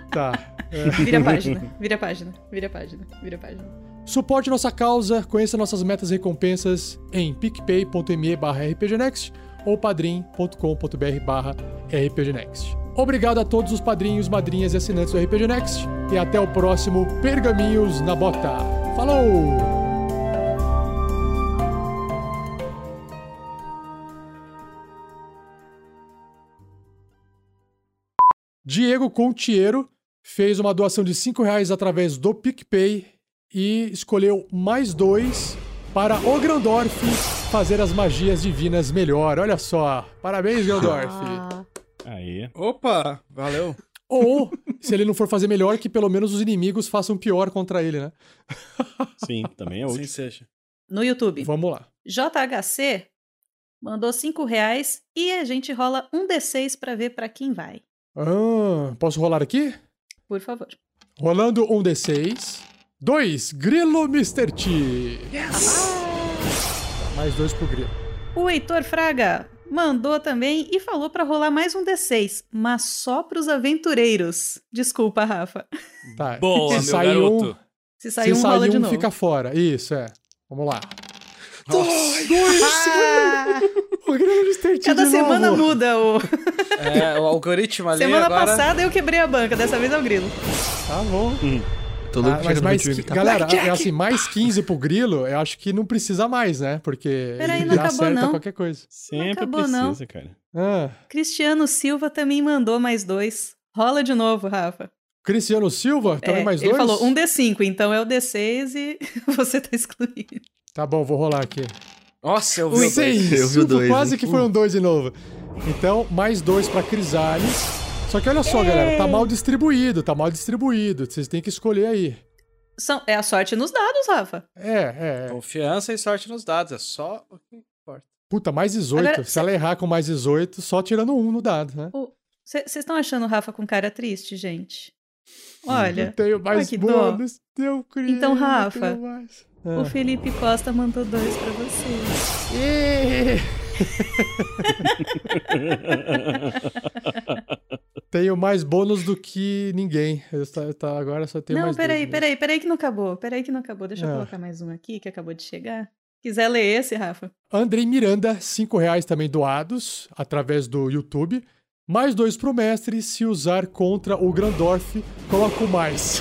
Tá. É. Vira a página, vira a página, vira a página, vira a página. Suporte nossa causa, conheça nossas metas e recompensas em picpay ponto me barra r p g next ou padrim ponto com ponto b r barra r p g next. Obrigado a todos os padrinhos, madrinhas e assinantes do R P G Next e até o próximo Pergaminhos na Bota. Falou! Diego Contiero fez uma doação de cinco reais através do PicPay e escolheu mais dois para o Grandorf fazer as magias divinas melhor. Olha só. Parabéns, Grandorf. Ah. Aí. Opa, valeu. Ou, se ele não for fazer melhor, que pelo menos os inimigos façam pior contra ele, né? Sim, também é útil. Sim, seja. No YouTube. Vamos lá. J H C mandou cinco reais e a gente rola um D seis para ver para quem vai. Ah, posso rolar aqui? Por favor. Rolando um D seis. Dois, Grilo mister T. Yes! Ah! Mais dois pro Grilo. O Heitor Fraga mandou também e falou pra rolar mais um D seis, mas só pros aventureiros. Desculpa, Rafa. Tá. Boa, se meu garoto. Um, se sair um, se rola sair um, de novo. Fica fora. Isso, é. Vamos lá. Dois! Dois. Ah! O Grilo mister T. Cada semana novo. muda o... É, o algoritmo ali Semana agora... passada eu quebrei a banca, dessa vez é o Grilo. Tá bom. Hum. Tô ah, mas mais que... tá Galera, é assim, mais quinze pro Grilo, eu acho que não precisa mais, né? Porque Peraí, ele não já acabou, acerta não. qualquer coisa. Sempre não acabou, precisa, não. cara. Ah. Cristiano Silva também mandou mais dois. Rola de novo, Rafa. Cristiano Silva? Também é, mais dois? Ele falou um D cinco, então é o D seis e você tá excluído. Tá bom, vou rolar aqui. Nossa, eu vi um seis, eu vi dois, quase hein? que foi um dois de novo. Então, mais dois pra Crisális Só que olha só, Ei. galera, tá mal distribuído, tá mal distribuído. Vocês têm que escolher aí. São... É a sorte nos dados, Rafa. É, é. Confiança e sorte nos dados, é só o que importa. Puta, mais dezoito. Agora, se cê... ela errar com mais dezoito, só tirando um no dado, né? Vocês o... estão achando o Rafa com cara triste, gente? Olha. Eu tenho mais bônus, teu crime. Então, Rafa, ah. o Felipe Costa mandou dois pra vocês. E... Tenho mais bônus do que ninguém. Eu só, tá, agora só tenho não, mais. Não, peraí, peraí, peraí que não acabou. Peraí que não acabou. Deixa ah. eu colocar mais um aqui que acabou de chegar. Quiser ler esse, Rafa? Andrei Miranda, cinco reais também doados através do YouTube. Mais dois pro mestre se usar contra o Grandorf. Coloco mais.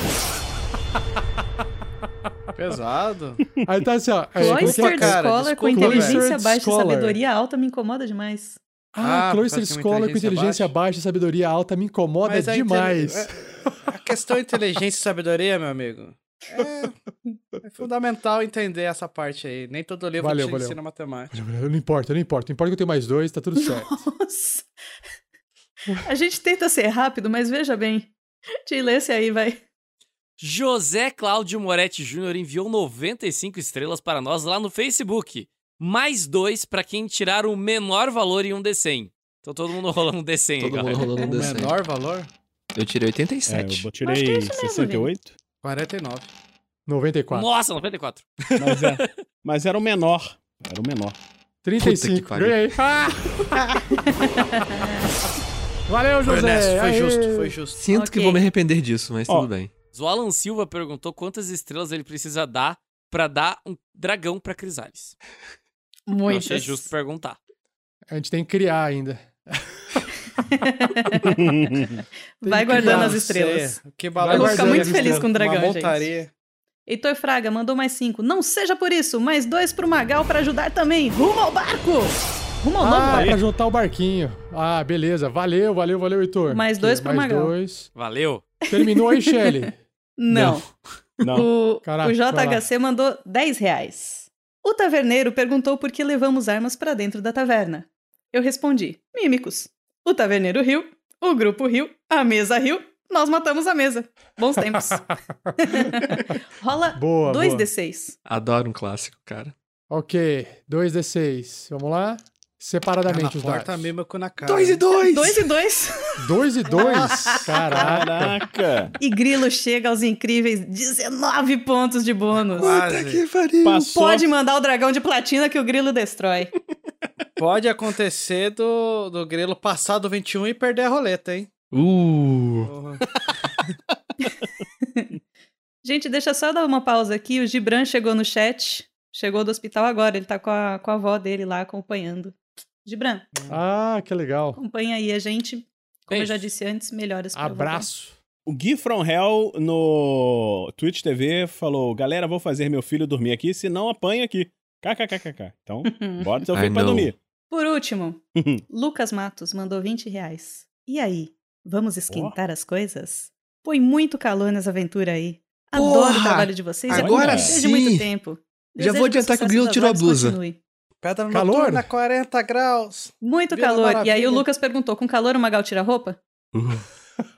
Pesado. Aí tá assim, ó. É, Cloistered Scholar com inteligência baixa e sabedoria alta me incomoda demais. Ah, ah Cloistered Scholar com inteligência baixa e sabedoria alta me incomoda Mas demais. A, inte... a questão inteligência e sabedoria, meu amigo, é... é fundamental entender essa parte aí. Nem todo livro valeu, te valeu. ensina matemática. Valeu, não importa, não importa. Não importa que eu tenho mais dois, tá tudo certo. Nossa. A gente tenta ser rápido, mas veja bem. Te lê esse aí, vai. José Cláudio Moretti Júnior enviou noventa e cinco estrelas para nós lá no Facebook. Mais dois para quem tirar o menor valor em um D cem. Então todo mundo rolando um D cem. Todo agora. mundo rolando um D cem. Menor valor? Eu tirei oitenta e sete. É, eu tirei é sessenta e oito. Mesmo, quarenta e nove. noventa e quatro. Nossa, noventa e quatro. Mas, é, mas era o menor. Era o menor. trinta e cinco. Ganhei. Ah! Valeu, José. Foi, nessa, foi justo, foi justo. Sinto okay. que vou me arrepender disso, mas oh. tudo bem. O Alan Silva perguntou quantas estrelas ele precisa dar pra dar um dragão pra Crisális. Muitas. Achei justo perguntar. A gente tem que criar ainda. Vai guardando criar. as estrelas. Que balanço. Eu vou ficar muito feliz com o dragão, Uma montaria. gente. Heitor Fraga mandou mais cinco. Não seja por isso, mais dois pro Magal pra ajudar também. Rumo ao barco! Rumo ao ah, novo barco. Pra juntar o barquinho. Ah, beleza. Valeu, valeu, valeu, Heitor. Mais dois Aqui, pro mais Magal. Dois. Valeu. Terminou aí, Shelly? Não. Não. O, Caraca, o J H C mandou dez reais. O taverneiro perguntou por que levamos armas pra dentro da taverna. Eu respondi, mímicos. O taverneiro riu, o grupo riu, a mesa riu, nós matamos a mesa. Bons tempos. Rola dois D seis. Adoro um clássico, cara. Ok, dois D seis. Vamos lá? Separadamente os dados. Tá mesmo com na cara. dois e dois! dois e dois! dois e dois? Caraca! E Grilo chega aos incríveis dezenove pontos de bônus. Puta que pariu! Pode mandar o dragão de platina que o Grilo destrói. Pode acontecer do, do Grilo passar do vinte e um e perder a roleta, hein? Uh! Gente, deixa só dar uma pausa aqui. O Gibran chegou no chat. Chegou do hospital agora. Ele tá com a, com a avó dele lá acompanhando. Gibran. Ah, que legal. Acompanha aí a gente. Como Beijo. eu já disse antes, melhoras pra Abraço. Voltar. O Gui From Hell no Twitch T V falou, galera, vou fazer meu filho dormir aqui, se não apanha aqui. KKKKK. Então, bora seu filho I pra know. dormir. Por último, Lucas Matos mandou vinte reais. E aí, vamos esquentar oh. as coisas? Põe muito calor nessa aventura aí. Adoro Porra, o trabalho de vocês. Agora é sim. Desde muito tempo. Desejo já vou adiantar que o Grilo tirou a blusa. Continue. Pedra Noturna, quarenta graus. Muito Grilo calor. Maravilha. E aí o Lucas perguntou, com calor o Magal tira a roupa? Uhum.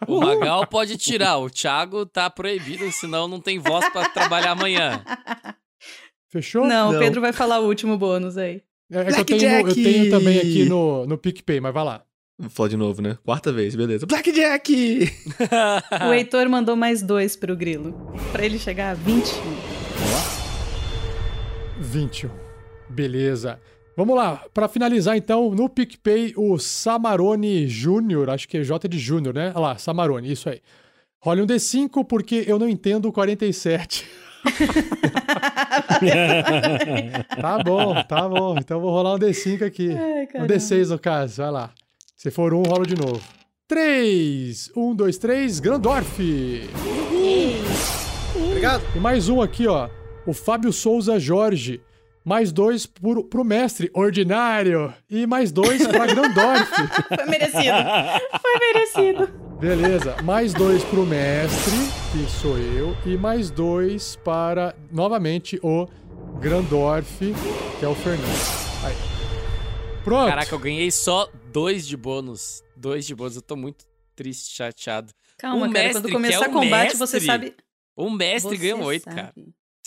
O Magal uhum. pode tirar, o Thiago tá proibido, senão não tem voz pra trabalhar amanhã. Fechou? Não, não, o Pedro vai falar o último bônus aí. É, é que eu tenho, eu tenho também aqui no, no PicPay, mas vai lá. Vou falar de novo, né? Quarta vez, beleza. Blackjack! O Heitor mandou mais dois pro Grilo, pra ele chegar a vinte. vinte e um. Beleza. Vamos lá. Para finalizar, então, no PicPay, o Samarone Júnior, acho que é J de Júnior, né? Olha lá, Samarone, isso aí. Role um D cinco porque eu não entendo o quarenta e sete. Tá bom, tá bom. Então vou rolar um D cinco aqui. Ai, um D seis, no caso. Vai lá. Se for um, rolo de novo. três. um, dois, três. Grandorf. Uhum. Obrigado. E mais um aqui, ó. O Fábio Souza Jorge, mais dois pro, pro mestre ordinário e mais dois pra Grandorf. Foi merecido. Foi merecido. Beleza. Mais dois pro mestre, que sou eu, e mais dois para, novamente, o Grandorf, que é o Fernando. Aí. Pronto. Caraca, eu ganhei só dois de bônus. Dois de bônus. Eu tô muito triste, chateado. Calma, o cara, mestre, quando começar é o combate, mestre, você sabe... O mestre ganhou oito, cara.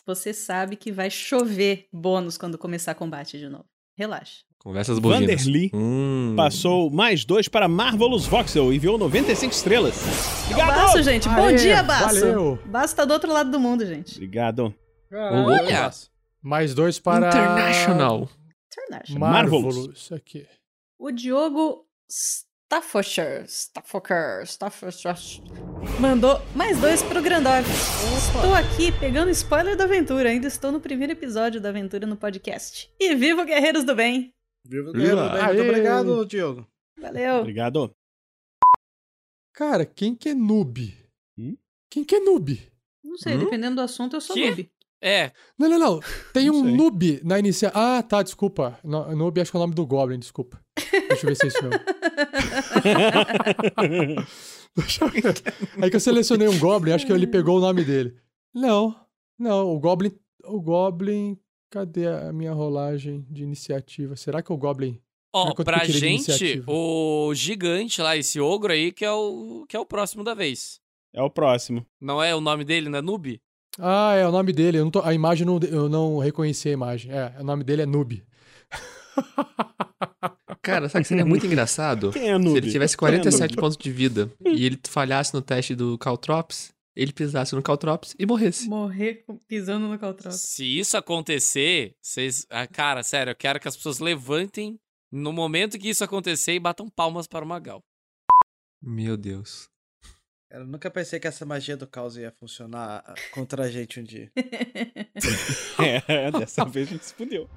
Você sabe que vai chover bônus quando começar combate de novo. Relaxa. Conversas boas. Vanderly hum. passou mais dois para Marvelous Voxel e enviou noventa e cinco estrelas. Obrigado, Basso, gente. Aê, bom dia, Basso. Valeu. Basso tá do outro lado do mundo, gente. Obrigado. Caramba. Olha. Mais dois para... International. International. Marvelous. Marvelous. Aqui. O Diogo Staffordshire. Staffordshire. Staffordshire. Mandou mais dois pro Grandorf. Estou aqui pegando spoiler da aventura. Ainda estou no primeiro episódio da aventura no podcast. E viva Guerreiros do Bem. Viva Guerreiros do Bem. Muito obrigado, Diogo. Valeu. Obrigado. Cara, quem que é noob? Hum? Quem que é noob? Não sei, hum? dependendo do assunto eu sou que? noob. É. Não, não, não. Tem não um sei. noob na inicial. Ah, tá, desculpa. No, noob acho que é o nome do Goblin, desculpa. Deixa eu ver se é isso mesmo. Aí que eu selecionei um Goblin, acho que ele pegou o nome dele. Não, não, o Goblin... O Goblin... Cadê a minha rolagem de iniciativa? Será que o Goblin... Ó, oh, pra gente, o gigante lá, esse ogro aí, que é o, que é o próximo da vez. É o próximo. Não é o nome dele, não é Noob? Ah, é o nome dele. Eu não tô, a imagem, não, eu não reconheci a imagem. É, o nome dele é Noob. Cara, sabe que seria muito engraçado? Quem é noob? Se ele tivesse quarenta e sete é pontos de vida e ele falhasse no teste do Caltrops, ele pisasse no Caltrops e morresse. Morrer pisando no Caltrops. Se isso acontecer, vocês... Ah, cara, sério, eu quero que as pessoas levantem no momento que isso acontecer e batam palmas para o Magal. Meu Deus. Eu nunca pensei que essa magia do caos ia funcionar contra a gente um dia. É, dessa vez a gente se fudeu.